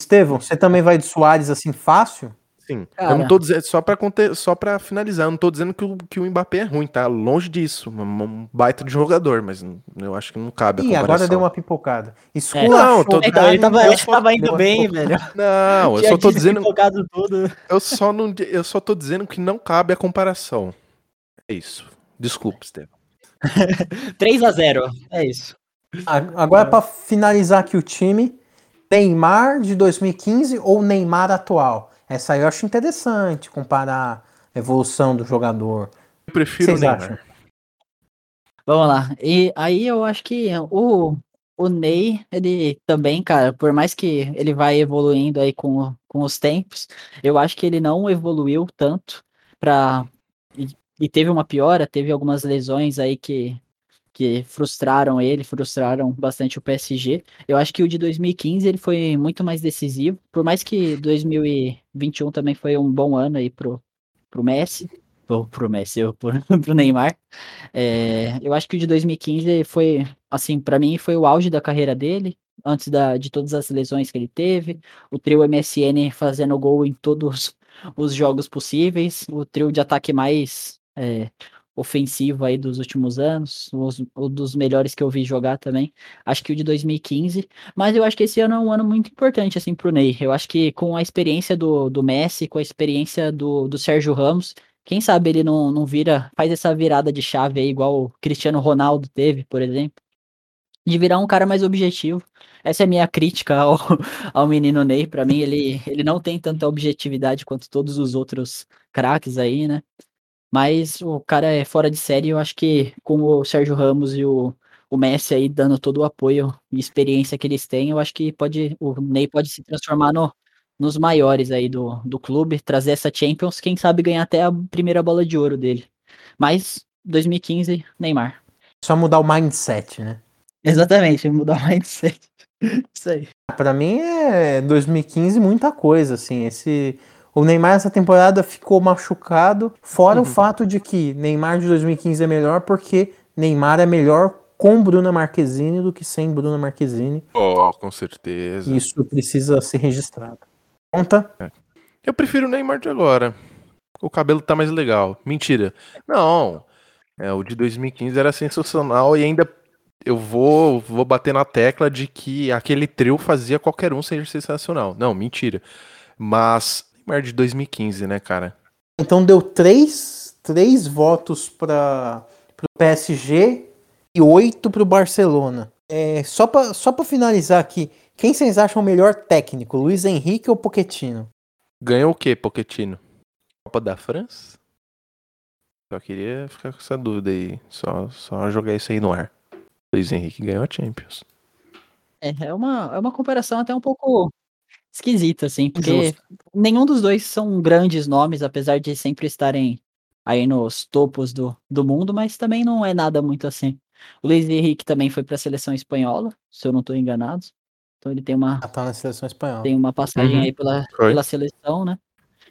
Estevão, você também vai de Suárez assim fácil? Sim. Cara. Eu não tô dizendo, só pra, só pra finalizar, eu não tô dizendo que o, que o Mbappé é ruim, tá? Longe disso. Um baita de jogador, mas eu acho que não cabe a comparação. Ih, agora deu uma pipocada. Escura, é, não, tô... então, ele tava, eu tava indo bem, velho. Não, eu só tô dizendo... Todo. Eu, só não, eu só tô dizendo que não cabe a comparação. É isso. Desculpa, Estevão. três a zero, é isso. Agora, para finalizar aqui o time, Neymar de dois mil e quinze ou Neymar atual? Essa aí eu acho interessante, comparar a evolução do jogador. Eu prefiro o Neymar. Acham? Vamos lá. E aí eu acho que o, o Ney, ele também, cara, por mais que ele vai evoluindo aí com, com os tempos, eu acho que ele não evoluiu tanto para... E teve uma piora, teve algumas lesões aí que, que frustraram ele, frustraram bastante o P S G. Eu acho que o de dois mil e quinze ele foi muito mais decisivo, por mais que dois mil e vinte e um também foi um bom ano aí pro, pro Messi, ou pro Messi, eu, pro, pro Neymar. É, eu acho que o de dois mil e quinze foi, assim, para mim foi o auge da carreira dele, antes da, de todas as lesões que ele teve, o trio M S N fazendo gol em todos os jogos possíveis, o trio de ataque mais... É, ofensivo aí dos últimos anos, os, um dos melhores que eu vi jogar também, acho que o de dois mil e quinze, mas eu acho que esse ano é um ano muito importante assim pro Ney, eu acho que com a experiência do, do Messi, com a experiência do, do Sérgio Ramos, Quem sabe ele não, não vira, faz essa virada de chave aí, igual o Cristiano Ronaldo teve, por exemplo. De virar um cara mais objetivo. Essa é a minha crítica ao, ao menino Ney. Pra mim, ele, ele não tem tanta objetividade quanto todos os outros craques aí, né? Mas o cara é fora de série. Eu acho que com o Sérgio Ramos e o, o Messi aí dando todo o apoio e experiência que eles têm, eu acho que pode, o Ney pode se transformar no, nos maiores aí do, do clube, trazer essa Champions, quem sabe ganhar até a primeira bola de ouro dele. Mas, dois mil e quinze, Neymar. Só mudar o mindset, né? Exatamente, mudar o mindset. Isso aí. Pra mim é dois mil e quinze muita coisa, assim. Esse... O Neymar essa temporada ficou machucado, fora uhum. o fato de que Neymar de dois mil e quinze é melhor, porque Neymar é melhor com Bruna Marquezine do que sem Bruna Marquezine. Oh, com certeza. Isso precisa ser registrado. Conta? É. Eu prefiro o Neymar de agora. O cabelo tá mais legal. Mentira. Não. É, o de dois mil e quinze era sensacional e ainda... Eu vou, vou bater na tecla de que aquele trio fazia qualquer um ser sensacional. Não, mentira. Mas, Neymar de dois mil e quinze, né, cara? Então deu três, três votos para o P S G e oito para o Barcelona. É, só para só para finalizar aqui, quem vocês acham o melhor técnico, Luiz Henrique ou Pochettino? Ganhou o quê, Pochettino? Copa da França? Só queria ficar com essa dúvida aí. Só, só jogar isso aí no ar. Luiz Henrique ganhou a Champions. É, é, uma, é uma comparação até um pouco esquisita, assim, porque Justo. Nenhum dos dois são grandes nomes, apesar de sempre estarem aí nos topos do, do mundo, mas também não é nada muito assim. O Luiz Henrique também foi para a seleção espanhola, se eu não estou enganado. Então ele tem uma, ah, tá na seleção espanhola. Tem uma passagem uhum. aí pela, pela seleção, né?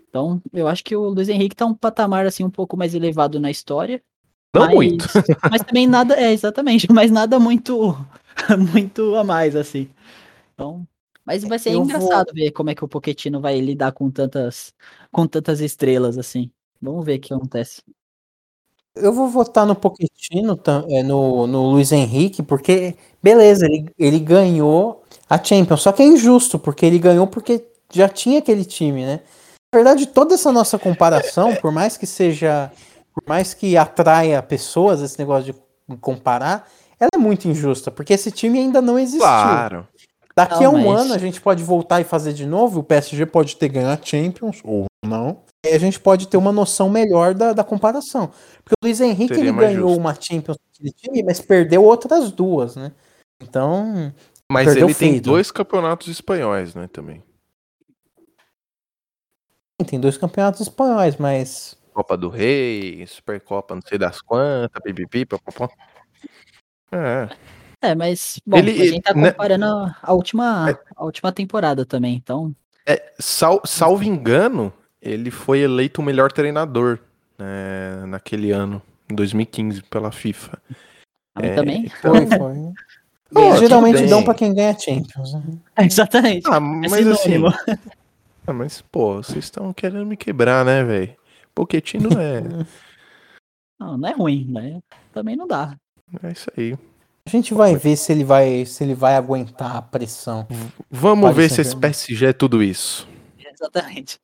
Então eu acho que o Luiz Henrique tá um patamar assim um pouco mais elevado na história. Não mas, muito. Mas também nada, é, exatamente, mas nada muito, muito a mais, assim. Então, mas vai ser eu engraçado vou... ver como é que o Pochettino vai lidar com tantas, com tantas estrelas, assim. Vamos ver o que acontece. Eu vou votar no Pochettino, no, no Luiz Henrique, porque, beleza, ele, ele ganhou a Champions, só que é injusto, porque ele ganhou porque já tinha aquele time, né? Na verdade, toda essa nossa comparação, por mais que seja... Por mais que atraia pessoas, esse negócio de comparar, ela é muito injusta, porque esse time ainda não existiu. Claro. Daqui não, a um mas... ano a gente pode voltar e fazer de novo, o P S G pode ter ganho a Champions, ou não, e a gente pode ter uma noção melhor da, da comparação. Porque o Luiz Henrique ele ganhou justo. uma Champions naquele time, mas perdeu outras duas, né? Então... Mas ele tem dois campeonatos espanhóis, né, também. Tem dois campeonatos espanhóis, mas... Copa do Rei, Supercopa, não sei das quantas, pipipi, papapó. É. É, mas, bom, ele, a gente tá comparando né, a, última, é, a última temporada também, então... É, sal, salvo engano, ele foi eleito o melhor treinador né, naquele ano, em dois mil e quinze, pela FIFA. Ah, é, também? Foi, foi. Não, geralmente dão pra quem ganha Champions. Né? É, exatamente. Ah, mas é assim... ah, mas, pô, vocês estão querendo me quebrar, né, velho? Pochettino é... Não, não é ruim, né? Também não dá. É isso aí. A gente vai ver se ele vai, se ele vai aguentar a pressão. Vamos Pode ver se esse P S G é tudo isso. Exatamente.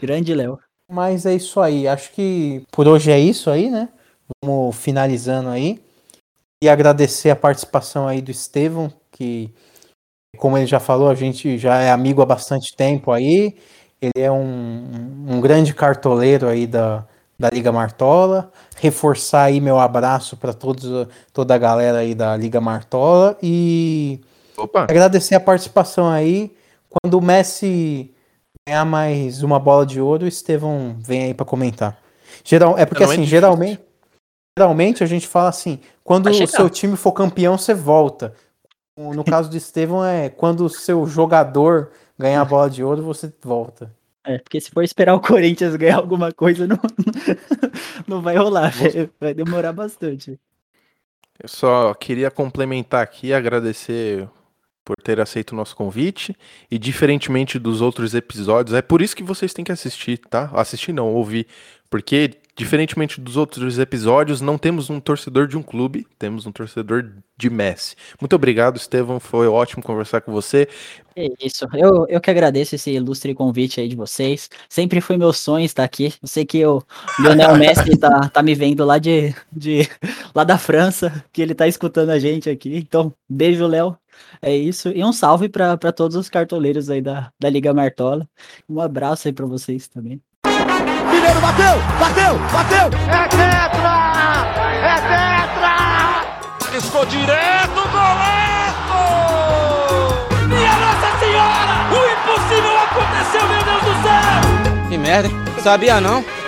Grande Léo. Mas é isso aí. Acho que por hoje é isso aí, né? Vamos finalizando aí. E agradecer a participação aí do Estevão, que, como ele já falou, a gente já é amigo há bastante tempo aí. Ele é um, um grande cartoleiro aí da, da Liga Martola. Reforçar aí meu abraço para toda a galera aí da Liga Martola. E Opa. agradecer a participação aí. Quando o Messi ganhar mais uma bola de ouro, o Estevão vem aí para comentar. Geral, é porque assim, é geralmente, geralmente a gente fala assim, quando o seu time for campeão, você volta. No caso do Estevão é quando o seu jogador... ganhar a bola de ouro, você volta. É, porque se for esperar o Corinthians ganhar alguma coisa, não, não vai rolar, velho. Vai demorar bastante. Eu só queria complementar aqui, agradecer por ter aceito o nosso convite. E diferentemente dos outros episódios, é por isso que vocês têm que assistir, tá? Assistir não, ouvir. Porque Diferentemente dos outros episódios, não temos um torcedor de um clube, temos um torcedor de Messi. Muito obrigado, Estevão, foi ótimo conversar com você. É isso, eu, eu que agradeço esse ilustre convite aí de vocês. Sempre foi meu sonho estar aqui. Eu sei que o Lionel Messi tá, tá me vendo lá, de, de, lá da França, que ele tá escutando a gente aqui. Então, beijo, Léo. É isso, e um salve para todos os cartoleiros aí da, da Liga Martola. Um abraço aí para vocês também. Mineiro bateu, bateu, bateu! É tetra! É tetra! Arriscou direto, goleiro! Minha Nossa Senhora! O impossível aconteceu, meu Deus do céu! Que merda, sabia não?